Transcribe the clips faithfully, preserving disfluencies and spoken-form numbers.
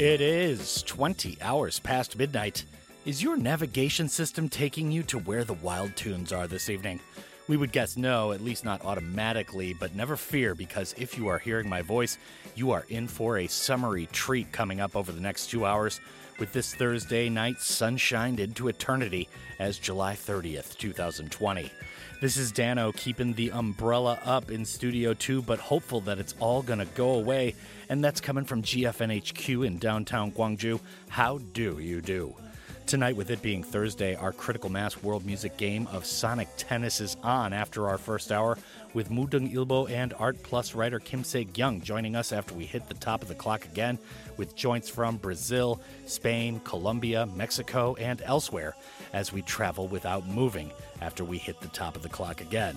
It is twenty hours past midnight. Is your navigation system taking you to where the wild tunes are this evening? We would guess no, at least not automatically, but never fear, because if you are hearing my voice, you are in for a summery treat coming up over the next two hours with this Thursday night sunshined into eternity as July thirtieth, twenty twenty. This is Dano keeping the umbrella up in Studio two, but hopeful that it's all going to go away. And that's coming from G F N H Q in downtown Gwangju. How do you do? Tonight, with it being Thursday, our Critical Mass World Music game of Sonic Tennis is on after our first hour, with Mudeung Ilbo and Art Plus writer Kim Sae-kyung joining us after we hit the top of the clock again, with joints from Brazil, Spain, Colombia, Mexico, and elsewhere, as we travel without moving after we hit the top of the clock again.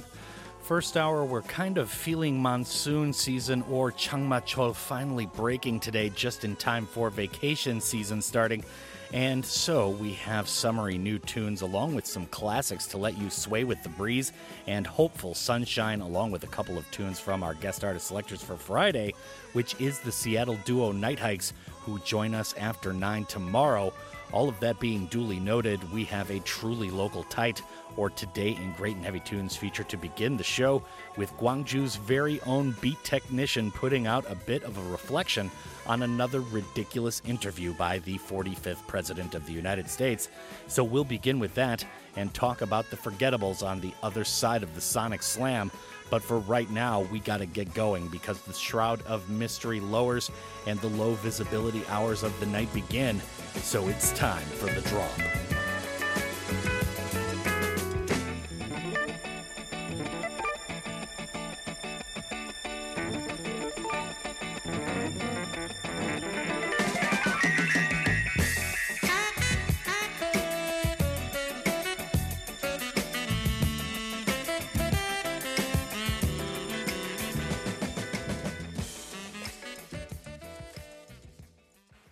First hour, we're kind of feeling monsoon season or Changma-chol finally breaking today just in time for vacation season starting. And so we have summery new tunes along with some classics to let you sway with the breeze and hopeful sunshine, along with a couple of tunes from our guest artist selectors for Friday, which is the Seattle duo Night Hikes, who join us after nine tomorrow. All of that being duly noted, we have a truly local tight, or Today in Great and Heavy Tunes feature to begin the show, with Gwangju's very own beat technician putting out a bit of a reflection on another ridiculous interview by the forty-fifth President of the United States. So we'll begin with that and talk about the forgettables on the other side of the Sonic Slam. But for right now, we gotta get going, because the shroud of mystery lowers and the low visibility hours of the night begin. So it's time for the drop.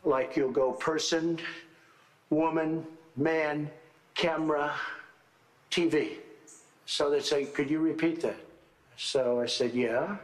Like you'll go person, woman, man, camera, T V. So they say, could you repeat that? So I said, yeah.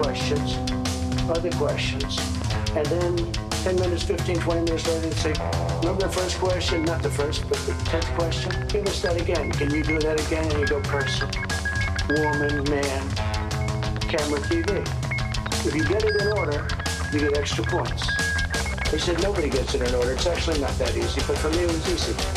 Questions, other questions, and then ten minutes, fifteen, twenty minutes later, they'd say, remember the first question, not the first, but the tenth question? Give us that again. Can you do that again? And you go person, woman, man, camera, T V. If you get it in order, you get extra points. They said nobody gets it in order. It's actually not that easy, but for me it was easy.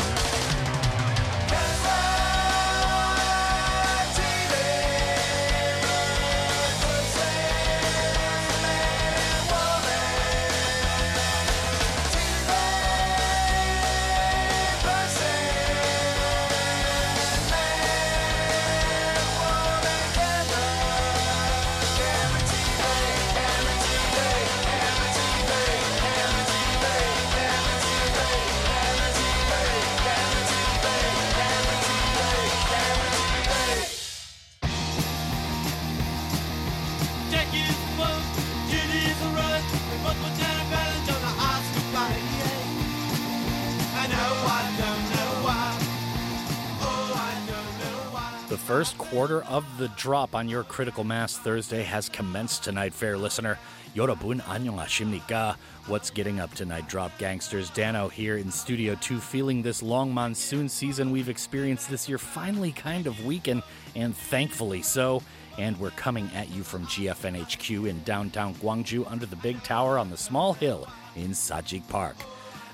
first quarter of the drop on your Critical Mass Thursday has commenced tonight, fair listener. Yorobun annyeonghasimnika. What's getting up tonight, Drop Gangsters? Dano here in Studio two, feeling this long monsoon season we've experienced this year finally kind of weaken, and thankfully so. And we're coming at you from G F N H Q in downtown Gwangju under the big tower on the small hill in Sajik Park.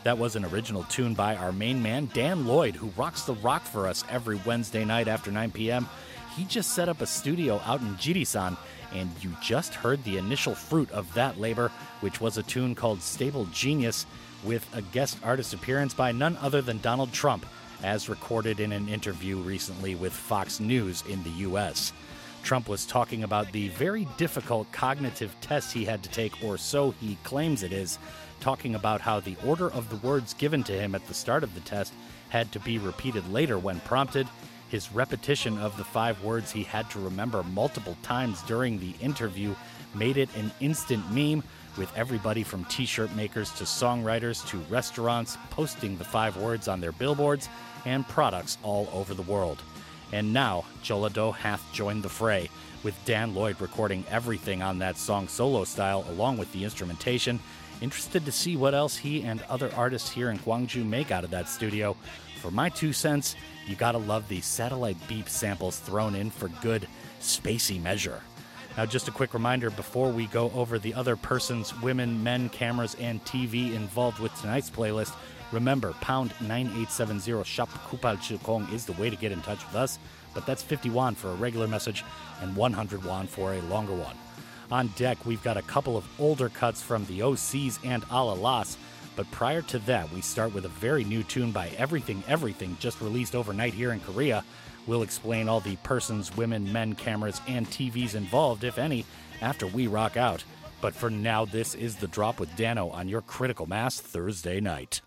That was an original tune by our main man, Dan Lloyd, who rocks the rock for us every Wednesday night after nine p.m. He just set up a studio out in Jirisan, and you just heard the initial fruit of that labor, which was a tune called Stable Genius, with a guest artist appearance by none other than Donald Trump, as recorded in an interview recently with Fox News in the U S Trump was talking about the very difficult cognitive test he had to take, or so he claims it is, talking about how the order of the words given to him at the start of the test had to be repeated later when prompted. His repetition of the five words he had to remember multiple times during the interview made it an instant meme, with everybody from t-shirt makers to songwriters to restaurants posting the five words on their billboards and products all over the world. And now, Jeollado hath joined the fray, with Dan Lloyd recording everything on that song solo style along with the instrumentation. Interested to see what else he and other artists here in Gwangju make out of that studio. For my two cents, you gotta love the satellite beep samples thrown in for good, spacey measure. Now, just a quick reminder before we go over the other persons, women, men, cameras, and T V involved with tonight's playlist. Remember, pound nine eight seven zero shop Kupal Chukong is the way to get in touch with us, but that's fifty won for a regular message and one hundred won for a longer one. On deck, we've got a couple of older cuts from the Oh Sees and Allah Las, but prior to that, we start with a very new tune by Everything Everything, just released overnight here in Korea. We'll explain all the persons, women, men, cameras, and T Vs involved, if any, after we rock out. But for now, this is The Drop with Dano on your Critical Mass Thursday night.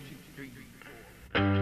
two, three, four.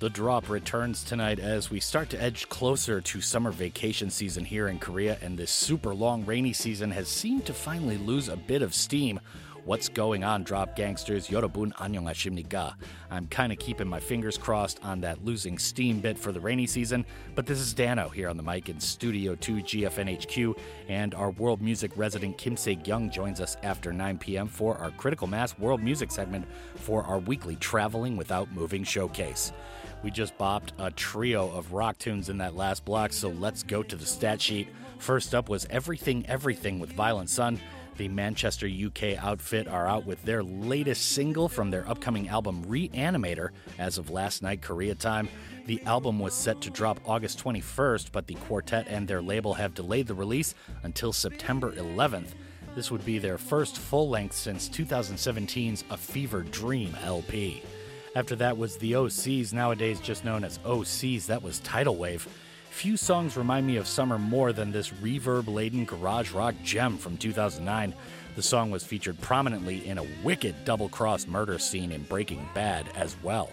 The drop returns tonight as we start to edge closer to summer vacation season here in Korea, and this super long rainy season has seemed to finally lose a bit of steam. What's going on, Drop Gangsters? 여러분 안녕하십니까? I'm kind of keeping my fingers crossed on that losing steam bit for the rainy season, but this is Dano here on the mic in Studio two G F N H Q, and our world music resident Kim Sae-kyung joins us after nine p.m. for our Critical Mass World Music segment for our weekly Traveling Without Moving showcase. We just bopped a trio of rock tunes in that last block, so let's go to the stat sheet. First up was Everything Everything with Violent Sun. The Manchester, U K outfit are out with their latest single from their upcoming album Reanimator as of last night Korea time. The album was set to drop August twenty-first, but the quartet and their label have delayed the release until September eleventh. This would be their first full length since two thousand seventeen's A Fever Dream L P. After that was the Oh Sees, nowadays just known as Oh Sees. That was Tidal Wave. Few songs remind me of summer more than this reverb-laden garage rock gem from two thousand nine. The song was featured prominently in a wicked double-cross murder scene in Breaking Bad as well.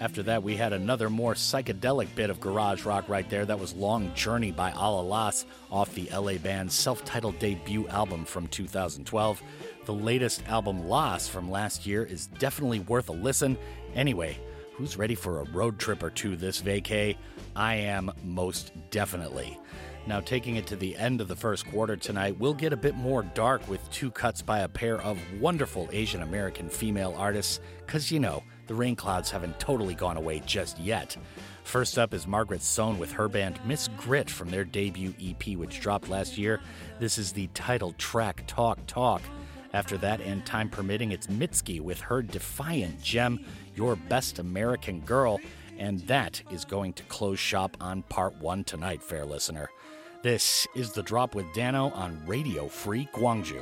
After that, we had another more psychedelic bit of garage rock right there. That was Long Journey by Allah Las off the L A band's self-titled debut album from two thousand twelve. The latest album, Lost, from last year is definitely worth a listen. Anyway, who's ready for a road trip or two this vacay? I am most definitely. Now taking it to the end of the first quarter tonight, we'll get a bit more dark with two cuts by a pair of wonderful Asian American female artists, because, you know, the rain clouds haven't totally gone away just yet. First up is Margaret Soane with her band Miss Grit from their debut E P, which dropped last year. This is the title track, Talk Talk. After that, and time permitting, it's Mitski with her defiant gem, Your Best American Girl, and that is going to close shop on part one tonight, fair listener. This is The Drop with Dano on Radio Free Gwangju.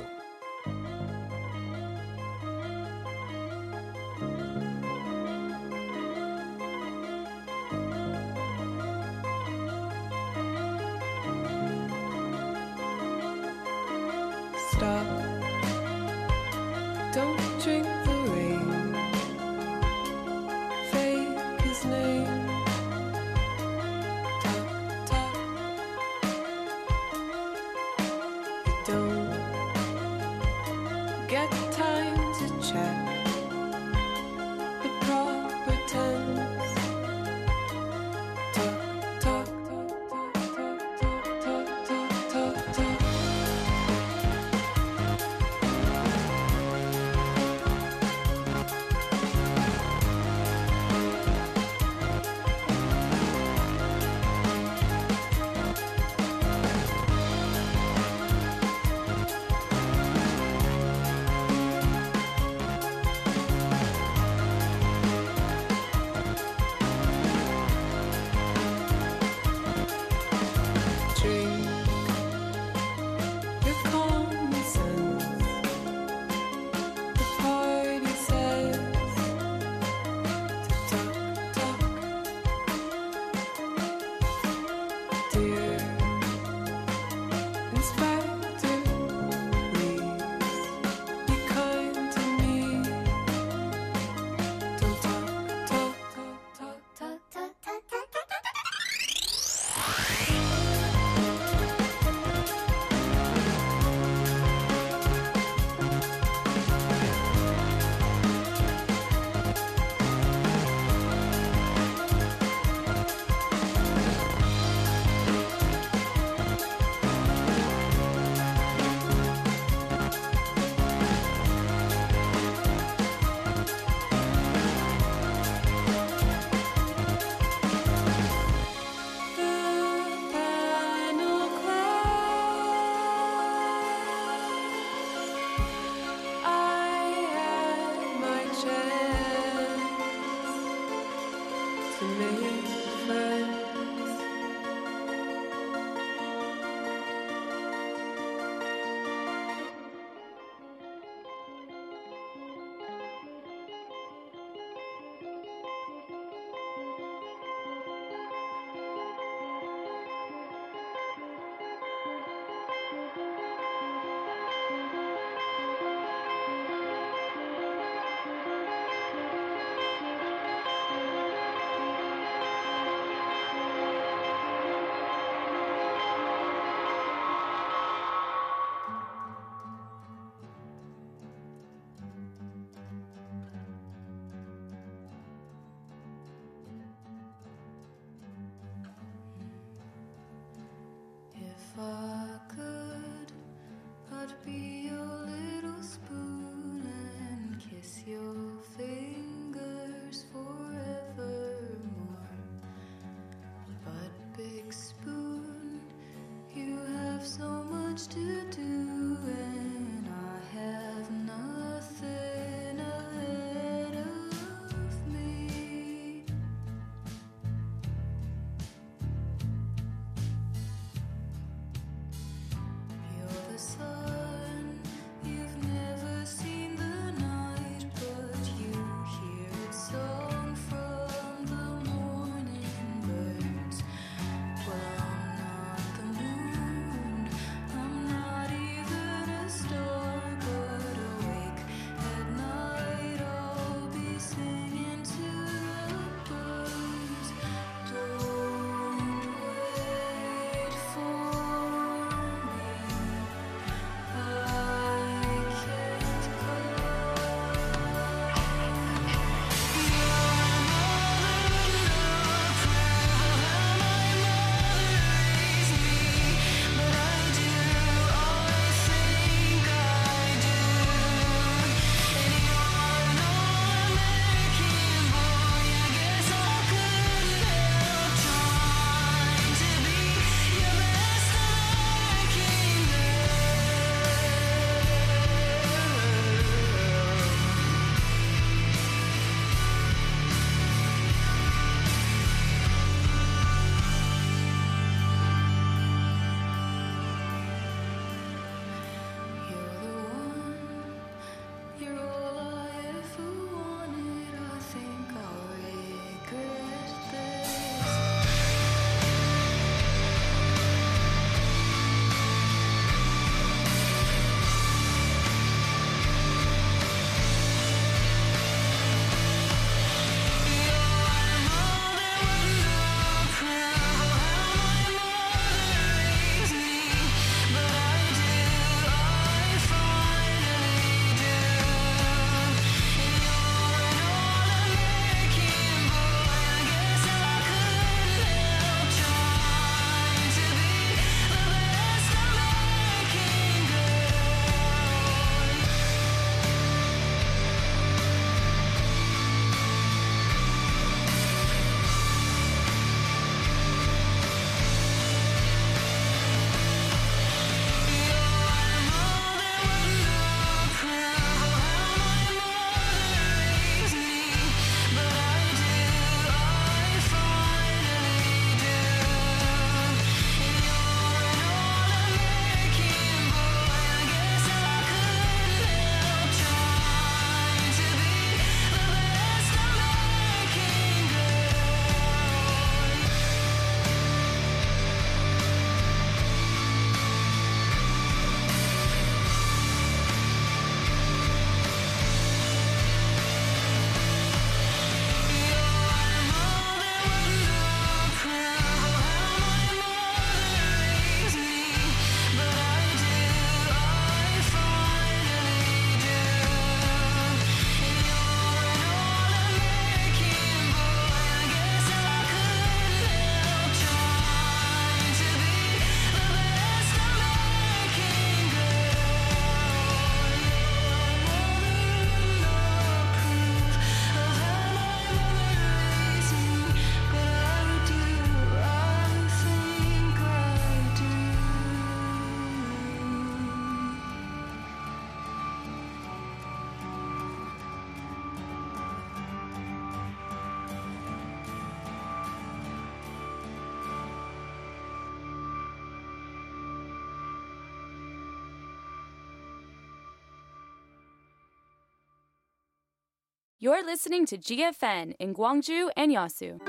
You're listening to G F N in Gwangju and Yeosu.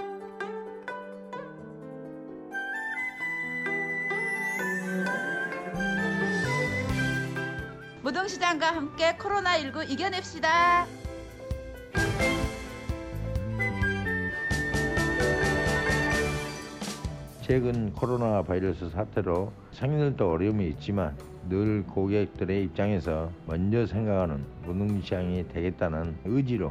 무등시장과 함께 코로나십구 이겨냅시다. 최근 코로나 바이러스 사태로 상인들도 어려움이 있지만 늘 고객들의 입장에서 먼저 생각하는 무등시장이 되겠다는 의지로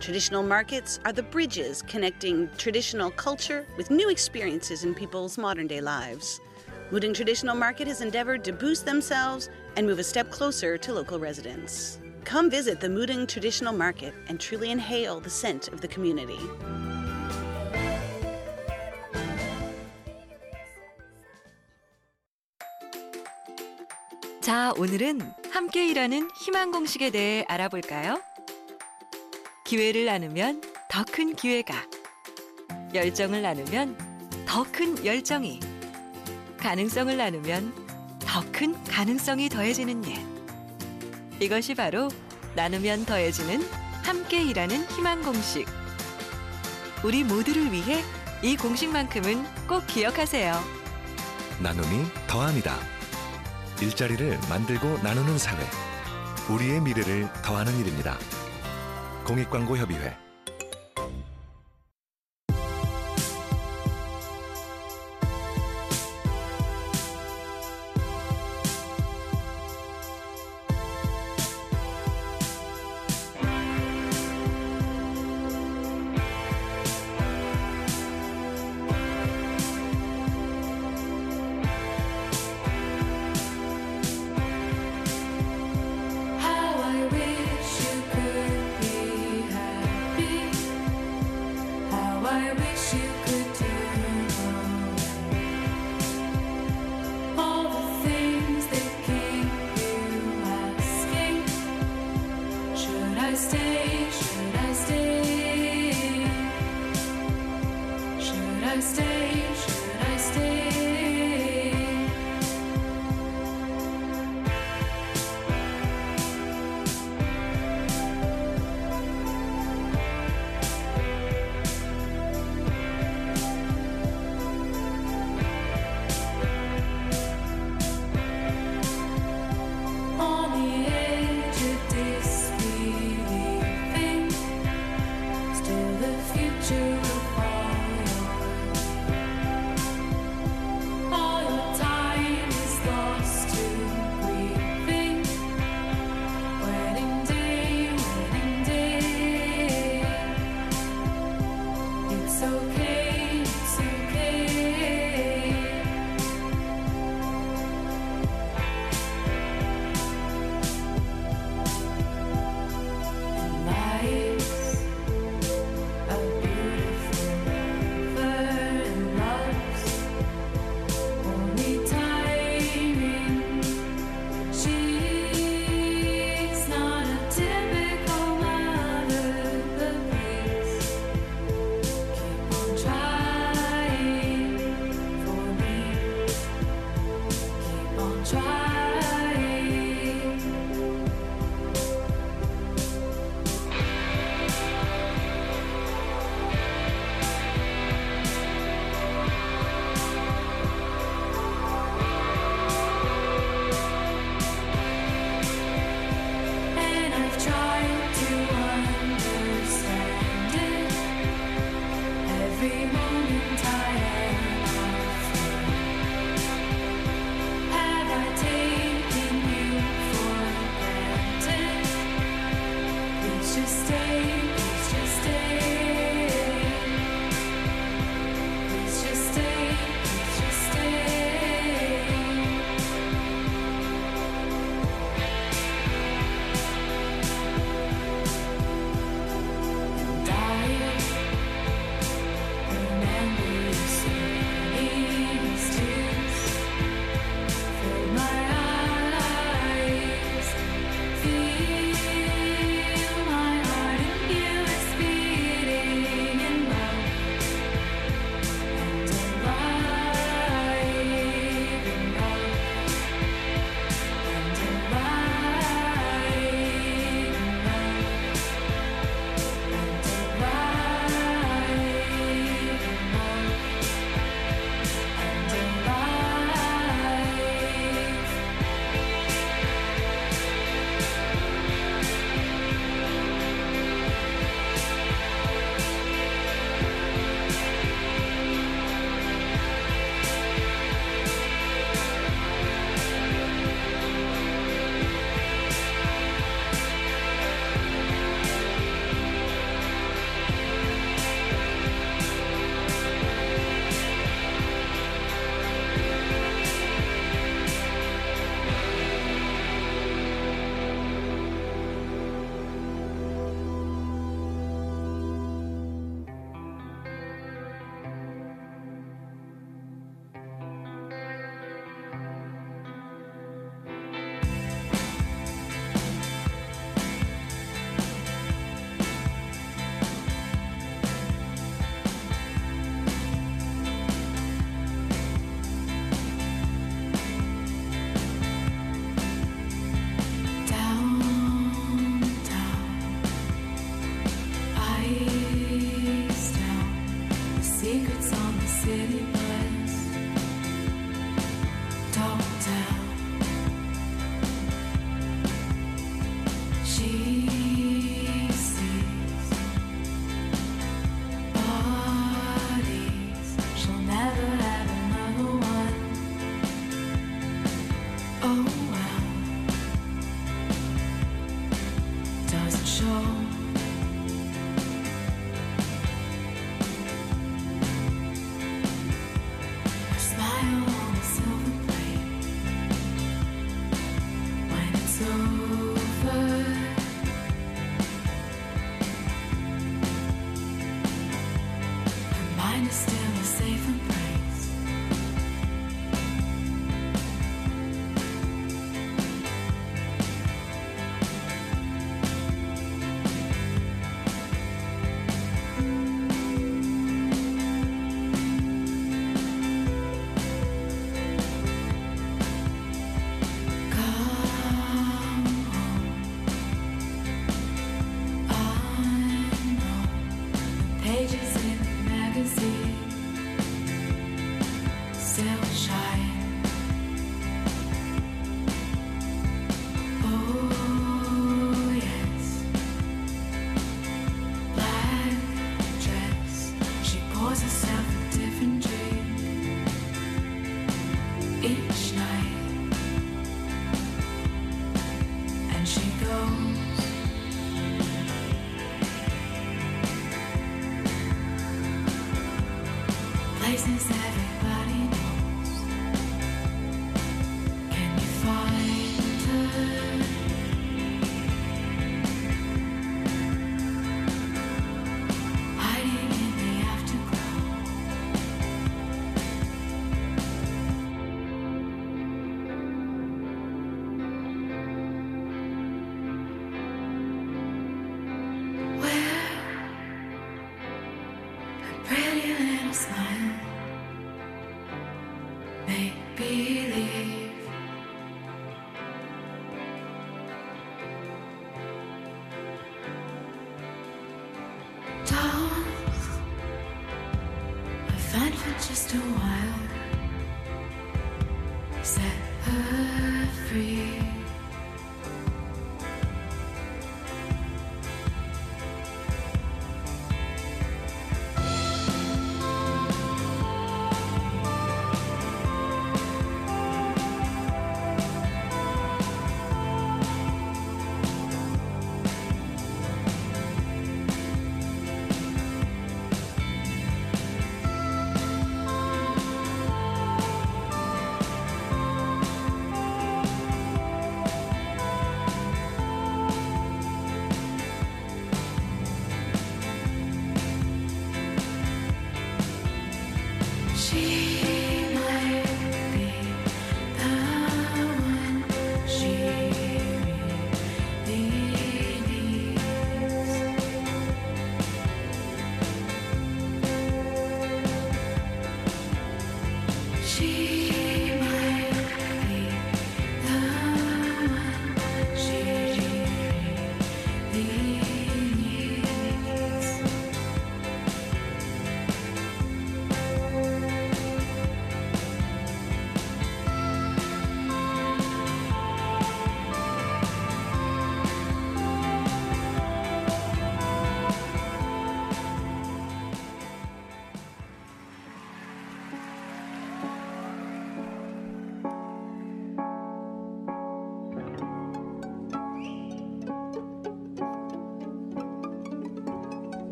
Traditional markets are the bridges connecting traditional culture with new experiences in people's modern-day lives. Mudeung Traditional Market has endeavored to boost themselves and move a step closer to local residents. Come visit the Mudeung Traditional Market and truly inhale the scent of the community. 자, 오늘은 함께 일하는 희망 공식에 대해 알아볼까요? 기회를 나누면 더 큰 기회가, 열정을 나누면 더 큰 열정이, 가능성을 나누면 더 큰 가능성이 더해지는 일. 이것이 바로 나누면 더해지는 함께 일하는 희망 공식. 우리 모두를 위해 이 공식만큼은 꼭 기억하세요. 나눔이 더합니다. 일자리를 만들고 나누는 사회. 우리의 미래를 더하는 일입니다. 공익광고협의회. Be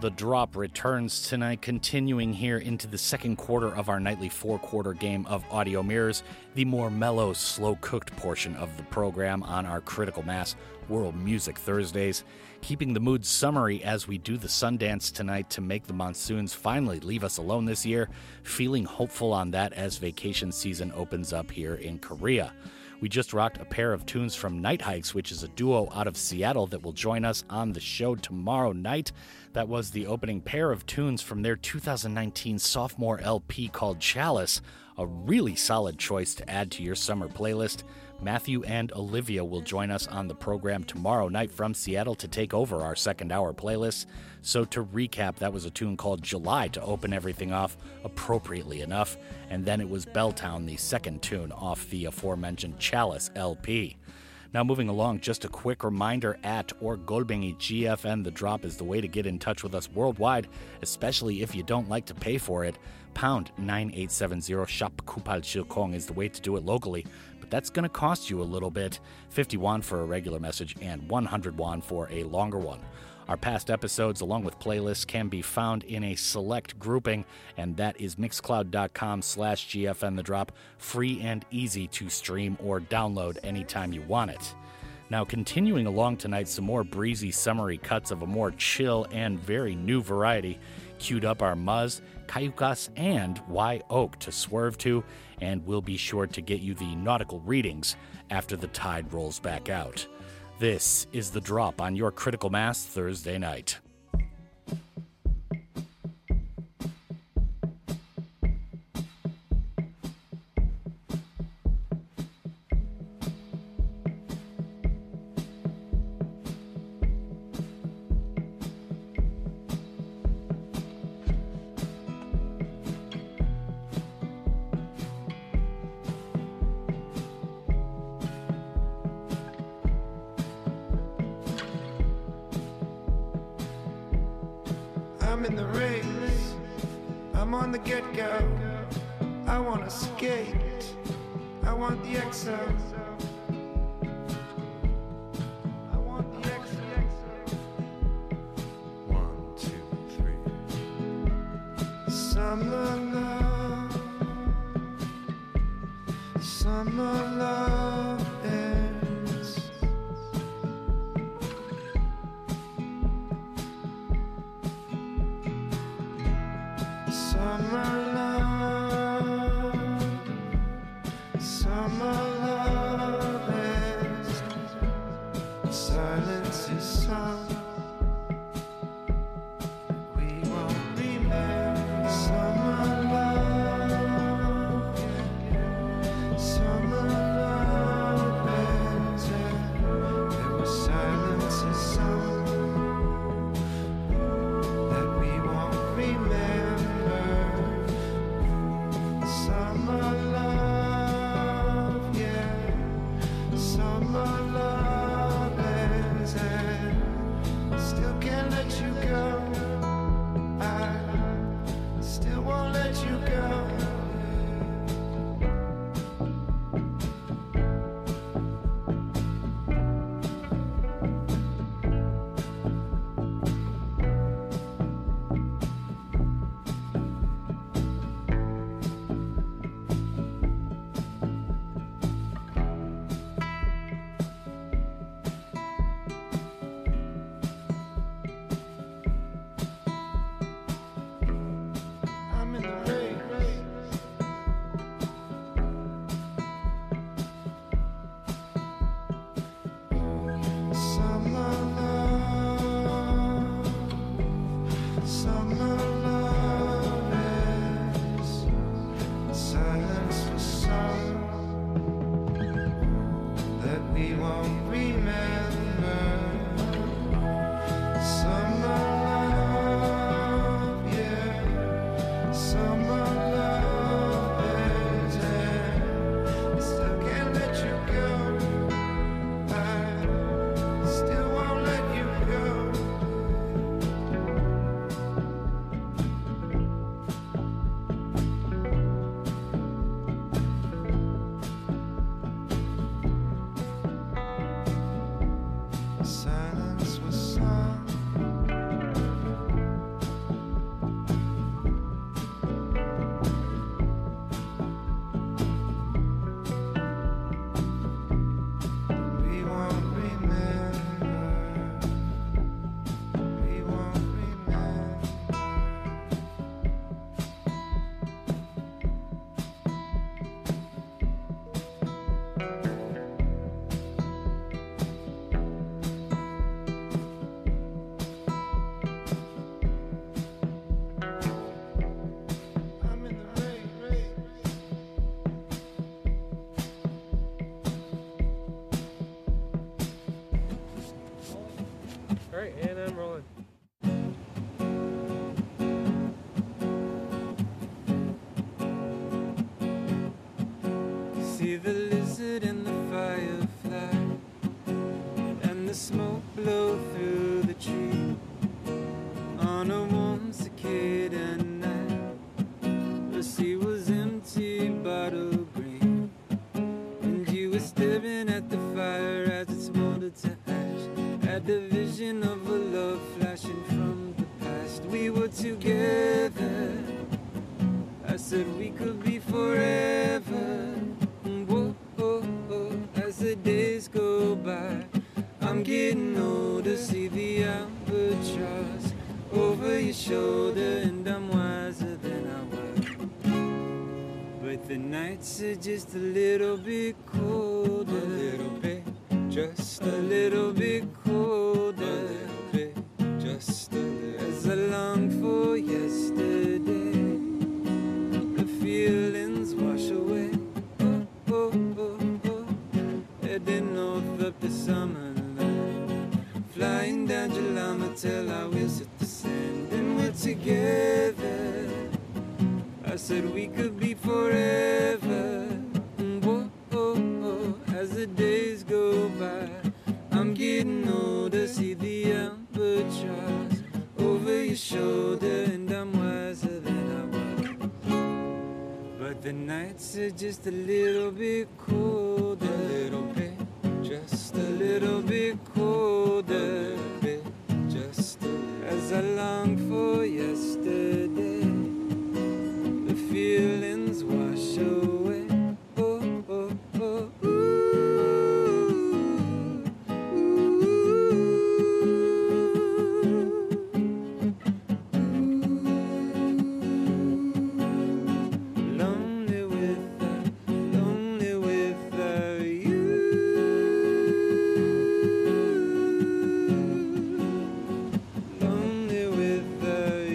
The Drop returns tonight, continuing here into the second quarter of our nightly four-quarter game of Audio Mirrors, the more mellow, slow-cooked portion of the program on our Critical Mass World Music Thursdays, keeping the mood summery as we do the Sundance tonight to make the monsoons finally leave us alone this year, feeling hopeful on that as vacation season opens up here in Korea. We just rocked a pair of tunes from Night Hikes, which is a duo out of Seattle that will join us on the show tomorrow night. That was the opening pair of tunes from their two thousand nineteen sophomore L P called Chalice, a really solid choice to add to your summer playlist. Matthew and Olivia will join us on the program tomorrow night from Seattle to take over our second hour playlist. So to recap, that was a tune called July to open everything off, appropriately enough. And then it was Belltown, the second tune off the aforementioned Chalice L P. Now moving along, just a quick reminder, at or Golbengi G F N, The Drop is the way to get in touch with us worldwide, especially if you don't like to pay for it. Pound nine eight seven zero Shop Kupal Chilkong is the way to do it locally. That's going to cost you a little bit, fifty won for a regular message and one hundred won for a longer one. Our past episodes, along with playlists, can be found in a select grouping, and that is mixcloud.com slash GFN The Drop, free and easy to stream or download anytime you want it. Now, continuing along tonight, some more breezy, summery cuts of a more chill and very new variety. Queued up our Muzz, Cayucas, and Wye Oak to swerve to, and we'll be sure to get you the nautical readings after the tide rolls back out. This is The Drop on your Critical Mass Thursday night. At the vision of a love flash. said we could be forever. Whoa, oh, oh. As the days go by, I'm getting older, see the albatross over your shoulder, and I'm wiser than I was. But the nights are just a little bit colder, a little bit, just a little bit colder, a little bit, just a little bit. As I long for yesterday, the feelings wash away. Oh, oh, oh, oh. Heading north up the summer. Flying down Jalama till our wheels hit the sand, and we're together. I said we could be forever. Whoa, oh, oh. As the days go by, I'm getting older, see the albatross over your shoulder, and I'm wiser than I was. But the nights are just a little bit colder, a little bit, just a little bit colder, bit, just a little. As I long for yesterday, the feelings wash away. Oh, oh, oh, ooh, ooh, ooh. Lonely without, lonely without you. Lonely without you.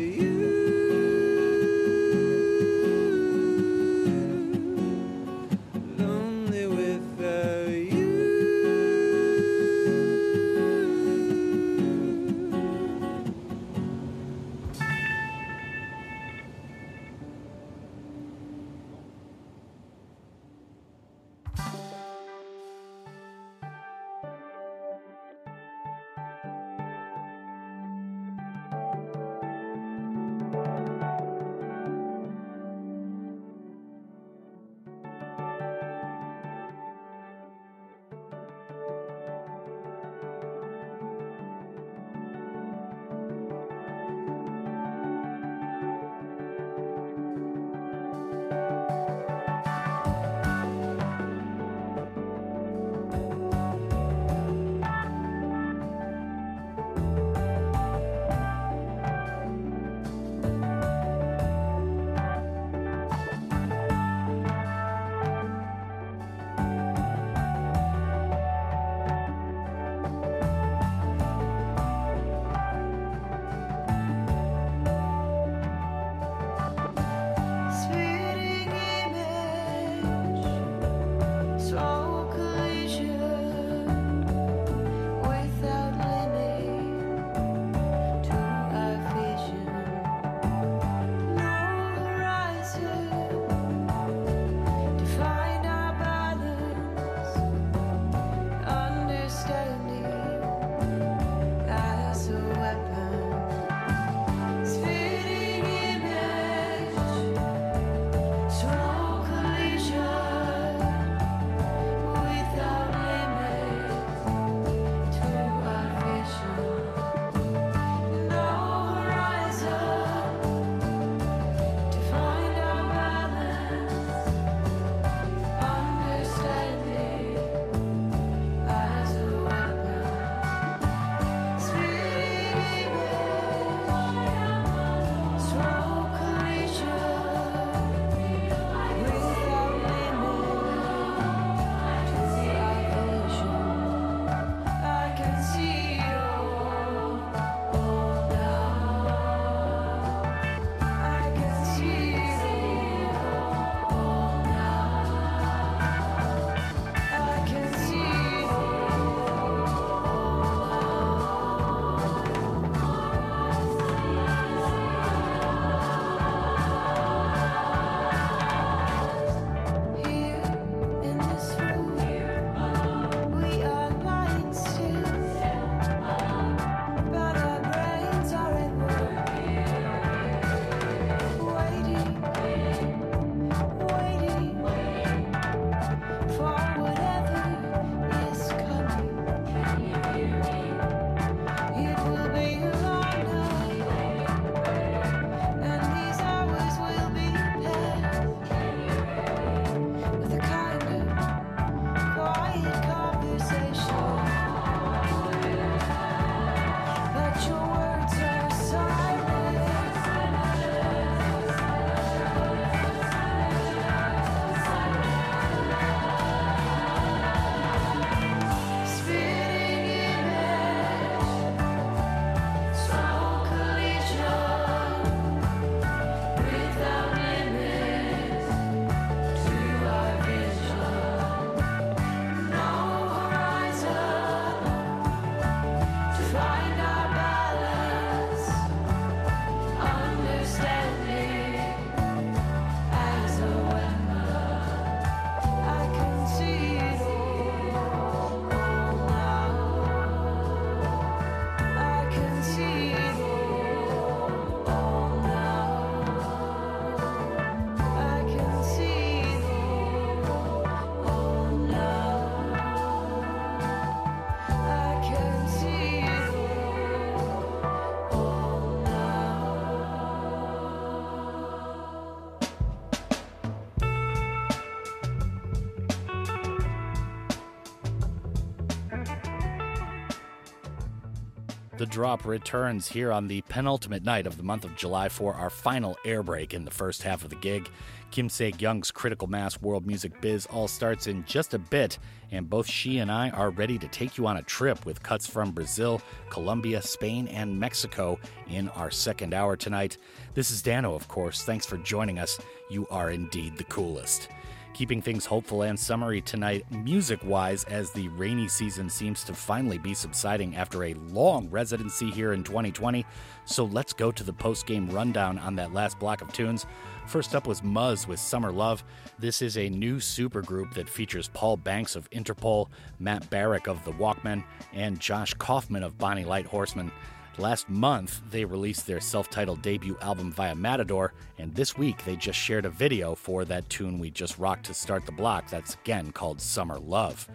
The Drop returns here on the penultimate night of the month of July for our final air break in the first half of the gig. Kim Sae-kyung's Critical Mass World Music Biz all starts in just a bit, and both she and I are ready to take you on a trip with cuts from Brazil, Colombia, Spain, and Mexico in our second hour tonight. This is Dano, of course. Thanks for joining us. You are indeed the coolest. Keeping things hopeful and summery tonight, music-wise, as the rainy season seems to finally be subsiding after a long residency here in twenty twenty. So let's go to the post-game rundown on that last block of tunes. First up was Muzz with Summer Love. This is a new supergroup that features Paul Banks of Interpol, Matt Barrick of The Walkmen, and Josh Kaufman of Bonnie Light Horseman. Last month, they released their self-titled debut album via Matador, and this week they just shared a video for that tune we just rocked to start the block that's again called Summer Love.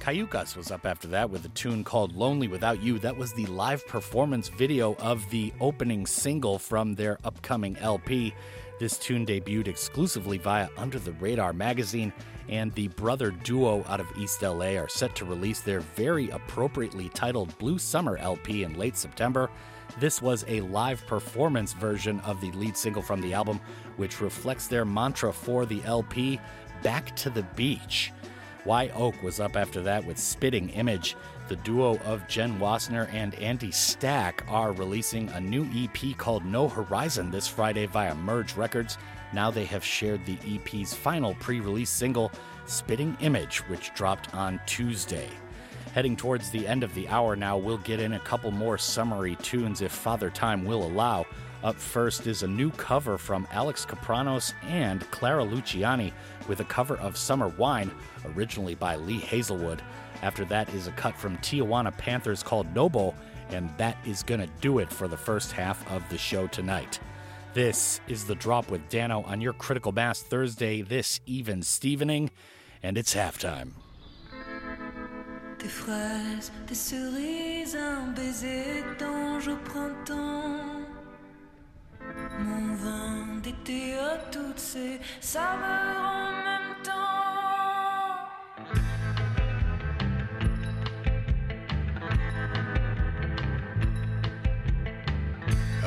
Cayucas was up after that with a tune called Lonely Without You. That was the live performance video of the opening single from their upcoming L P. This tune debuted exclusively via Under the Radar magazine, and the brother duo out of East L A are set to release their very appropriately titled Blue Summer L P in late September. This was a live performance version of the lead single from the album, which reflects their mantra for the L P, Back to the Beach. Wye Oak was up after that with Spitting Image. The duo of Jen Wassner and Andy Stack are releasing a new E P called No Horizon this Friday via Merge Records. Now they have shared the E P's final pre-release single, Spitting Image, which dropped on Tuesday. Heading towards the end of the hour now, we'll get in a couple more summery tunes if Father Time will allow. Up first is a new cover from Alex Kapranos and Clara Luciani with a cover of Summer Wine, originally by Lee Hazelwood. After that is a cut from Tijuana Panthers called Noble, and that is going to do it for the first half of the show tonight. This is The Drop with Dano on your Critical Mass Thursday, this even Stevening, and it's halftime. Tes fraises, tes cerises, un baiser d'ange au printemps. Mon vin d'été a toutes ses saveurs en même temps.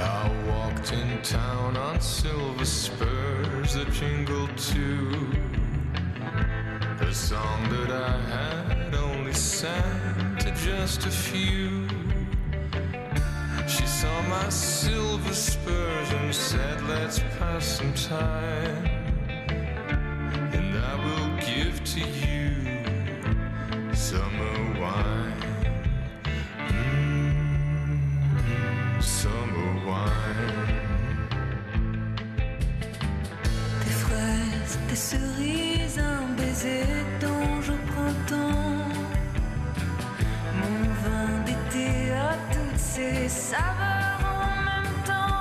I walked in town on silver spurs that jingled too. A song that I had only sang to just a few. She saw my silver spurs and said, let's pass some time. And I will give to you summer wine. Mmm, summer des fraises, des cerises, un baiser d'ange au printemps. Mon vin d'été a toutes ses saveurs en même temps.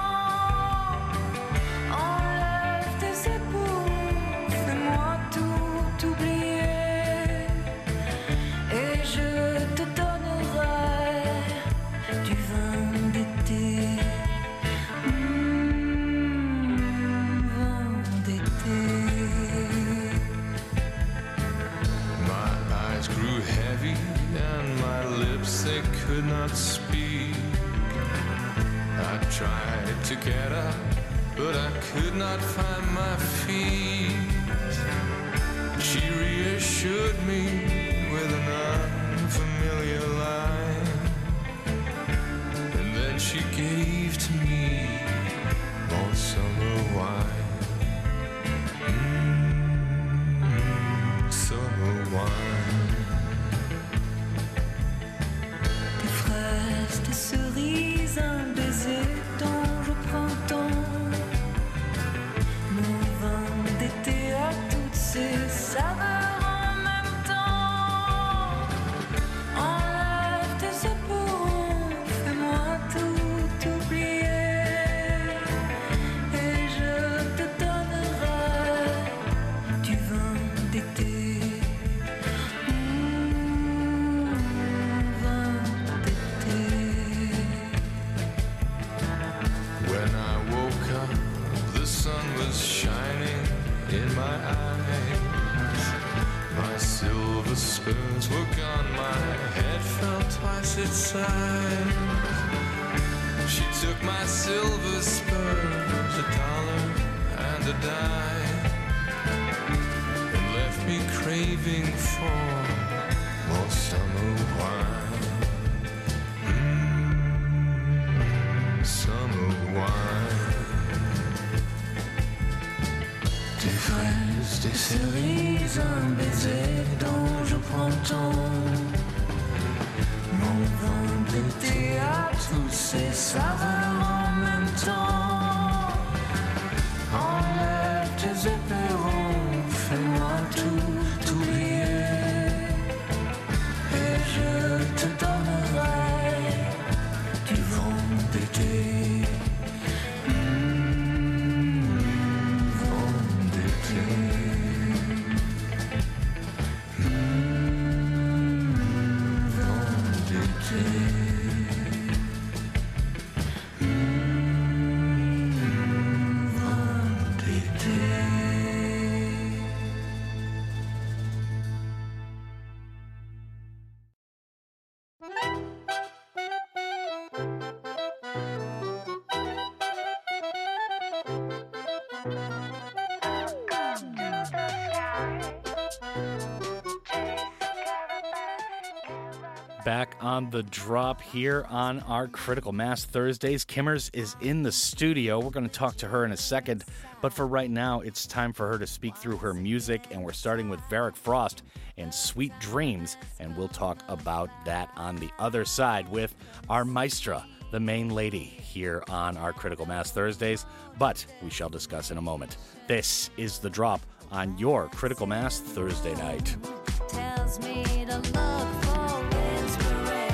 Enlève tes épaules, fais-moi tout oublier, et je te donnerai du vin d'été. They could not speak. I tried to get up, but I could not find my feet. She reassured me with an unfamiliar line, and then she gave to me all summer wine. Mm, summer wine. Des cerises, un baiser d'ange au printemps. Mon vin d'été a toutes ses saveurs en même temps. Enlève tes épaules, fais-moi tout oublier, et je te donnerai du vin d'été. Shining in my eyes, my silver spoons were gone, my head felt twice its size. She took my silver spurs, a dollar and a dime, and left me craving for more summer wine. Mm, summer wine. Des fraises, des cerises, un baiser dont je prends ton. Mon vent d'été a tous ses saveurs en même temps. Enlève tes éperons, fais-moi tout oublier, et je te donnerai du vent d'été. Mmh, vent d'été. Back on the drop here on our Critical Mass Thursdays. Kimmers is in the studio. We're going to talk to her in a second, but for right now, it's time for her to speak through her music, and we're starting with Warrick Frost and Sweet Dreams, and we'll talk about that on the other side with our maestra, the main lady, here on our Critical Mass Thursdays, but we shall discuss in a moment. This is The Drop on your Critical Mass Thursday night. Tells me to look for inspiration.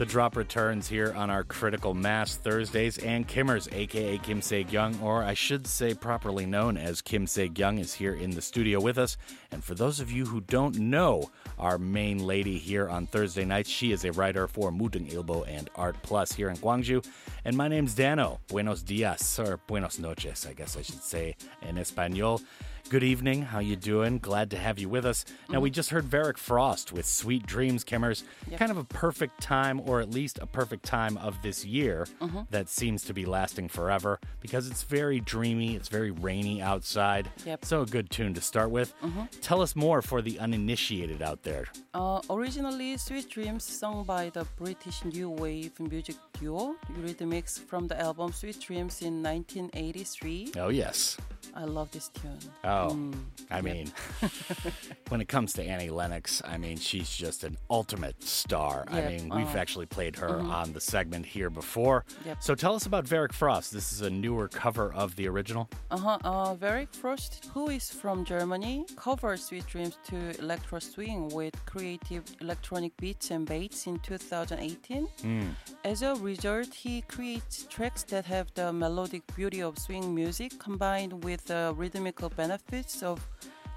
The drop returns here on our Critical Mass Thursdays, and Kimmers, a k a. Kim Sae-kyung, or I should say properly known as Kim Sae-kyung, is here in the studio with us. And for those of you who don't know our main lady here on Thursday nights, she is a writer for Mudeung Ilbo and Art Plus here in Gwangju. And my name's Dano. Buenos dias, or buenos noches, I guess I should say in Espanol. Good evening. How you doing? Glad to have you with us. Now, mm-hmm. we just heard Warrick Frost with Sweet Dreams, Kimmers. Yep. Kind of a perfect time, or at least a perfect time of this year mm-hmm. that seems to be lasting forever, because it's very dreamy, it's very rainy outside. Yep. So a good tune to start with. Mm-hmm. Tell us more for the uninitiated out there. Uh, originally, Sweet Dreams, sung by the British new wave music duo Eurythmics from the album Sweet Dreams in nineteen eighty-three. Oh, yes. I love this tune. Oh, mm, I mean, yep. when it comes to Annie Lennox, I mean, she's just an ultimate star. Yep. I mean, we've oh. actually played her mm-hmm. on the segment here before. Yep. So tell us about Warrick Frost. This is a newer cover of the original. Uh-huh. Uh, Warrick Frost, who is from Germany, covered Sweet Dreams to electro swing with creative electronic beats and baits in two thousand eighteen. Mm. As a result, he creates tracks that have the melodic beauty of swing music combined with the rhythmical benefits of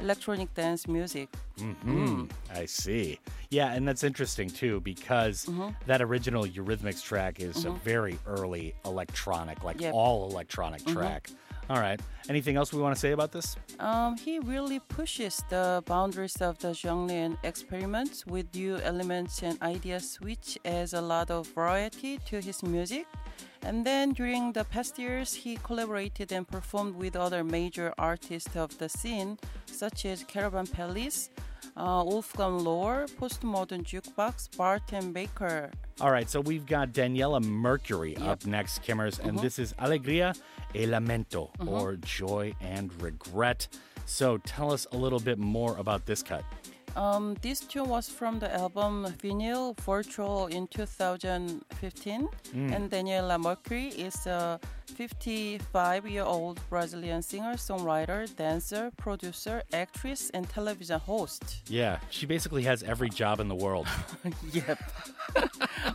electronic dance music. Mm-hmm. Mm. I see. Yeah, and that's interesting too, because mm-hmm. that original Eurythmics track is mm-hmm. a very early electronic, like yep. all electronic track. Mm-hmm. All right. Anything else we want to say about this? Um, he really pushes the boundaries of the genre and experiments with new elements and ideas, which adds a lot of variety to his music. And then during the past years, he collaborated and performed with other major artists of the scene, such as Caravan Palace, Uh, Wolfgang Lohr, Postmodern Jukebox, Bart and Baker. All right, so we've got Daniela Mercury yep. up next, Kimmers, mm-hmm. and this is Alegría y Lamento, mm-hmm. or Joy and Regret. So tell us a little bit more about this cut. Um, this tune was from the album Vinyl Virtual in two thousand fifteen, mm. and Daniela Mercury is a fifty-five-year-old Brazilian singer, songwriter, dancer, producer, actress, and television host. Yeah, she basically has every job in the world. Yep.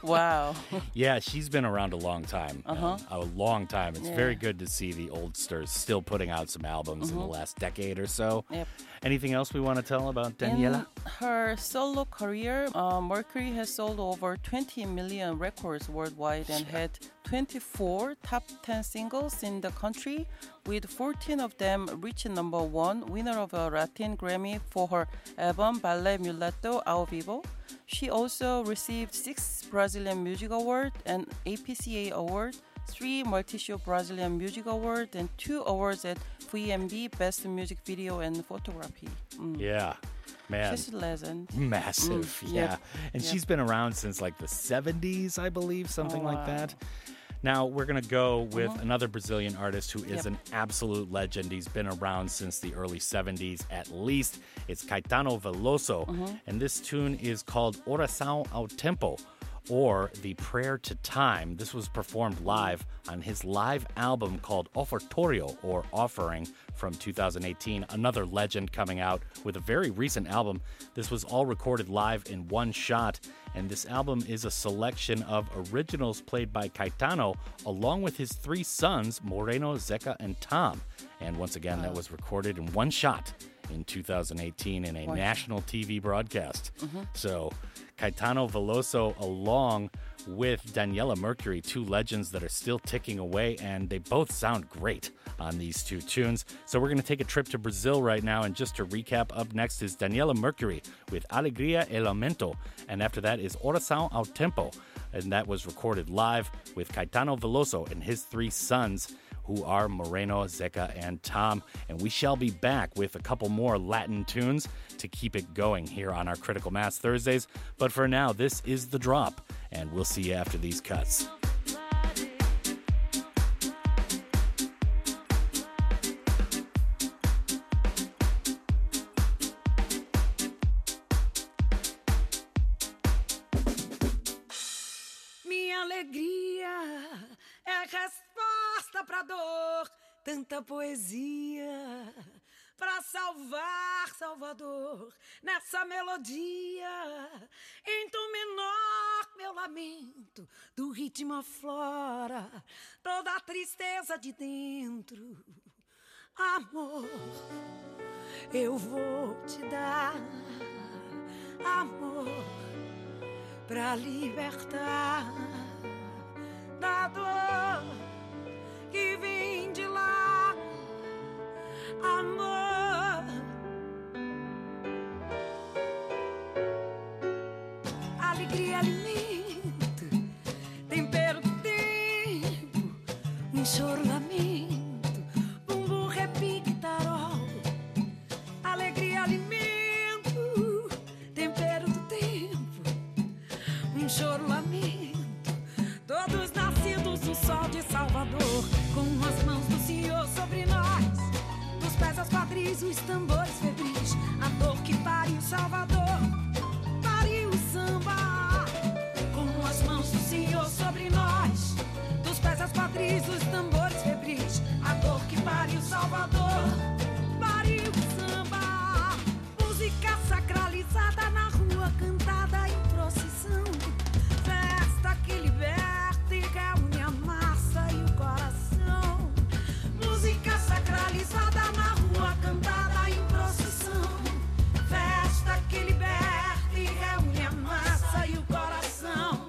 Wow. Yeah, she's been around a long time. Uh-huh. A long time. It's yeah. very good to see the oldsters still putting out some albums mm-hmm. in the last decade or so. Yep. Anything else we want to tell about Daniela? In her solo career, uh, Mercury has sold over twenty million records worldwide and yeah. had twenty-four top ten singles in the country, with fourteen of them reaching number one, winner of a Latin Grammy for her album Ballet Mulatto Ao Vivo. She also received six Brazilian Music Awards, an A P C A Award, three Multishow Brazilian Music Awards, and two awards at V M B Best Music Video and Photography. Mm. Yeah. Man. She's a legend. Massive, mm, yeah. Yep, and yep. she's been around since like the seventies, I believe, something oh, like wow. that. Now, we're going to go with mm-hmm. another Brazilian artist who is yep. an absolute legend. He's been around since the early seventies at least. It's Caetano Veloso, mm-hmm. and this tune is called Oração ao Tempo, or The Prayer to Time. This was performed live on his live album called Ofertorio, or Offering, from two thousand eighteen. Another legend coming out with a very recent album. This was all recorded live in one shot, and this album is a selection of originals played by Caetano, along with his three sons, Moreno, Zeca, and Tom. And once again, wow. that was recorded in one shot in two thousand eighteen in a wow. national T V broadcast. Mm-hmm. So Caetano Veloso, along with Daniela Mercury, two legends that are still ticking away, and they both sound great on these two tunes. So we're going to take a trip to Brazil right now, and just to recap, up next is Daniela Mercury with Alegría e Lamento, and after that is Oração ao Tempo, and that was recorded live with Caetano Veloso and his three sons, who are Moreno, Zeca, and Tom. And we shall be back with a couple more Latin tunes to keep it going here on our Critical Mass Thursdays. But for now, this is The Drop, and we'll see you after these cuts. Tanta poesia pra salvar Salvador nessa melodia. Em tom menor meu lamento, do ritmo aflora toda a tristeza de dentro. Amor, eu vou te dar amor pra libertar da dor que vem de lá. Amor, alegria, alimento, tempero do tempo, um choro, lamento, bumbo, repique, tarol. Alegria, alimento, tempero do tempo, um choro, lamento. Todos nascidos do sol de Salvador, com as mãos do Senhor sobre nós, dos pés aos quadris, os tambores febris, a dor que pariu Salvador, pariu o samba. Com as mãos do Senhor sobre nós, dos pés aos quadris, os tambores febris, a dor que pariu Salvador, pariu o samba. Música sacralizada na rua, cantada em procissão, festa que libera. Reúne a massa e o coração. Música sacralizada na rua, cantada em procissão. Festa que liberta e reúne a massa e o coração.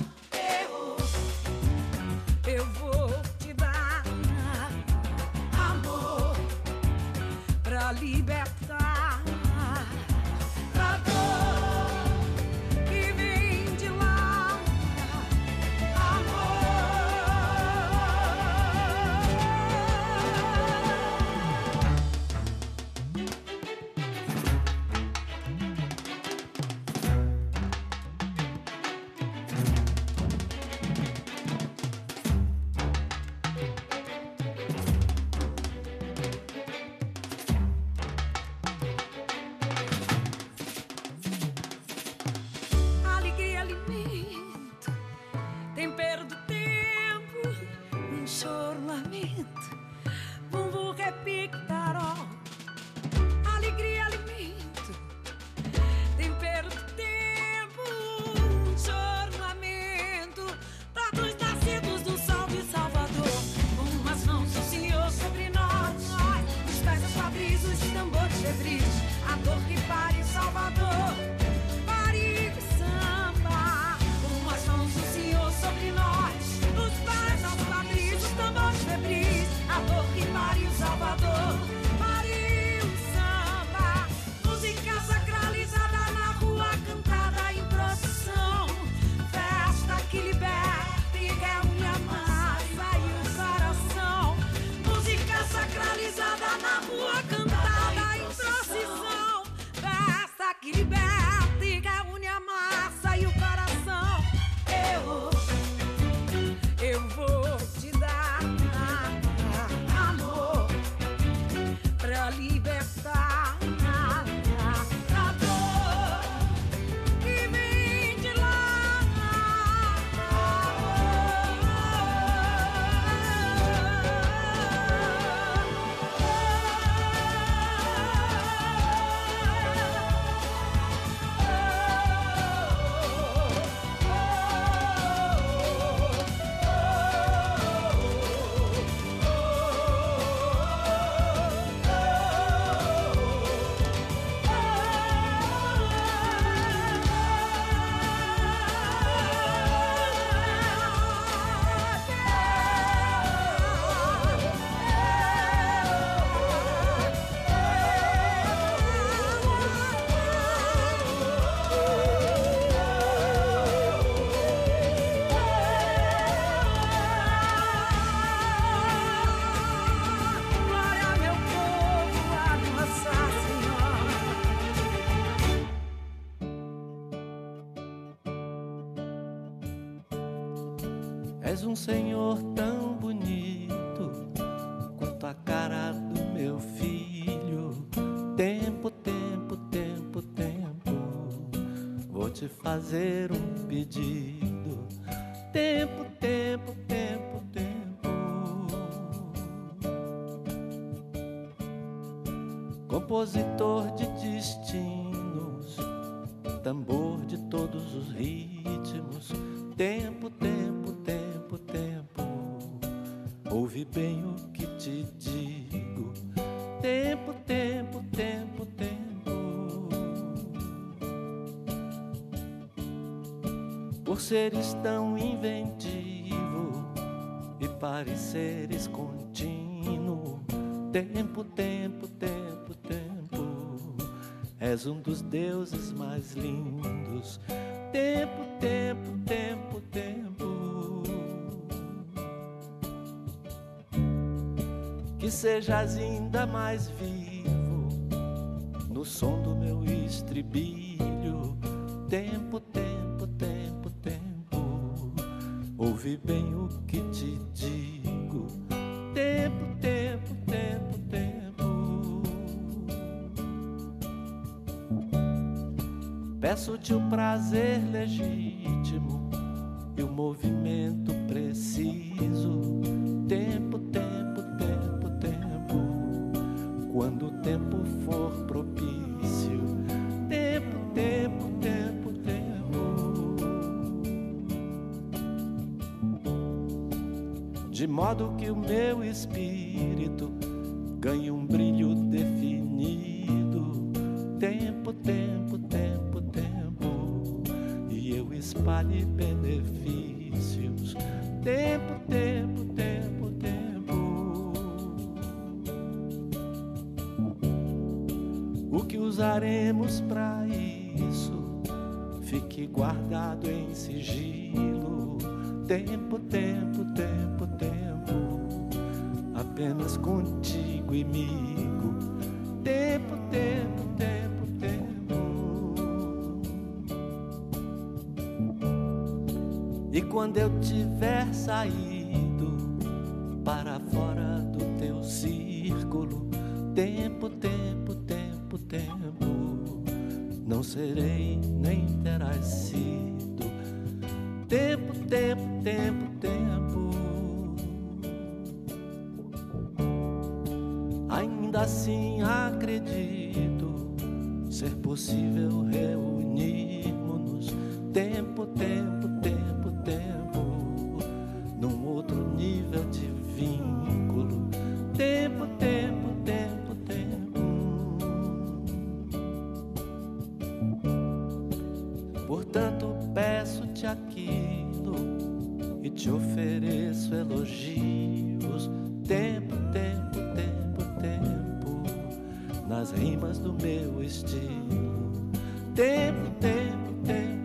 Eu, eu vou te dar amor pra libertar da dor. És um Senhor tão bonito quanto a cara do meu filho. Tempo, tempo, tempo, tempo, vou te fazer um pedido. Tempo, tempo, tempo, tempo, compositor de destinos, tambor de todos os ritmos. Tempo, tempo, tempo, tempo, ouve bem o que te digo. Tempo, tempo, tempo, tempo. Por seres tão inventivo e pareceres contínuo. Tempo, tempo, tempo, tempo, és um dos deuses mais lindos. Tempo, tempo, tempo, tempo. Que sejas ainda mais vivo no som do meu estribilho. Tempo, tempo, tempo, tempo, ouve bem o que te digo. Tempo, tempo, tempo, tempo. Peço-te o prazer legítimo e o movimento preciso. Tempo, tempo, tempo, tempo, quando o tempo for propício. Tempo, tempo, tempo, tempo. De modo que o meu espírito ganhe um brilho definido. Tempo, tempo, tempo, tempo, e eu espalhe benefícios. Tempo, tempo, tempo, tempo. O que usaremos para isso fique guardado em sigilo. Tempo, tempo, tempo, tempo, apenas contigo e comigo. Tempo, tempo, tempo, tempo. E quando eu tiver saído para fora do teu círculo, tempo, tempo, tempo, tempo, não serei nem terás sido. Tempo, tempo, tempo, tempo. Ainda assim acredito ser possível reunirmos-nos. Tempo, tempo, tempo, tempo, num outro nível de vínculo. Tempo, tempo, tempo, tempo. Portanto, peço-te aquilo e te ofereço elogios. Tempo, tempo, tempo, tempo, nas rimas do meu estilo. Tempo, tempo, tempo, tempo.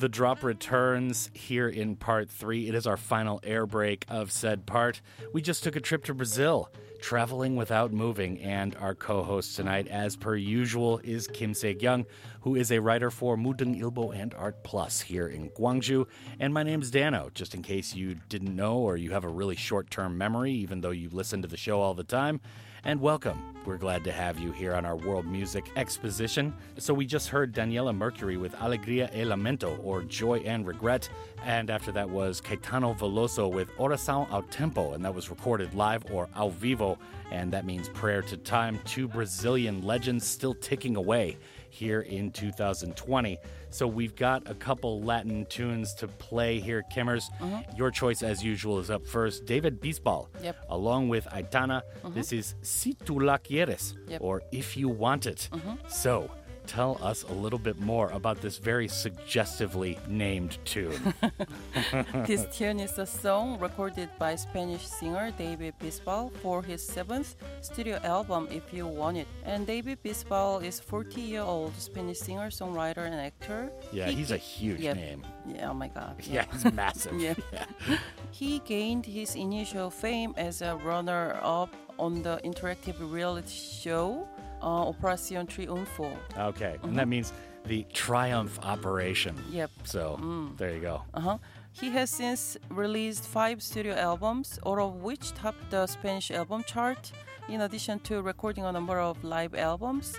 The drop returns here in part three. It is our final air break of said part. We just took a trip to Brazil, traveling without moving, and our co-host tonight, as per usual, is Kim Sae-kyung, who is a writer for Mudeung Ilbo and Art Plus here in Gwangju. And my name's Dano, just in case you didn't know or you have a really short-term memory, even though you listen to the show all the time. And welcome. We're glad to have you here on our World Music Exposition. So we just heard Daniela Mercury with Alegría e Lamento, or Joy and Regret. And after that was Caetano Veloso with Oração ao Tempo, and that was recorded live or ao vivo, and that means prayer to time. Two Brazilian legends still ticking away here in two thousand twenty. So we've got a couple Latin tunes to play here, Kimmers. Uh-huh. Your choice, as usual, is up first. David Bisbal, yep, along with Aitana. Uh-huh. This is Si Tu La Quieres, yep, or If You Want It. Uh-huh. So tell us a little bit more about this very suggestively named tune. This tune is a song recorded by Spanish singer David Bisbal for his seventh studio album, If You Want It. And David Bisbal is forty-year-old Spanish singer, songwriter, and actor. Yeah, he, he's a huge yeah, name. Yeah, oh my God. Yeah, he's yeah, massive. Yeah. Yeah. He gained his initial fame as a runner-up on the interactive reality show Uh, Operación Triunfo. Okay, mm-hmm, and that means the Triumph Operation. Yep. So mm. there you go. Uh-huh. He has since released five studio albums, all of which topped the Spanish album chart, in addition to recording a number of live albums.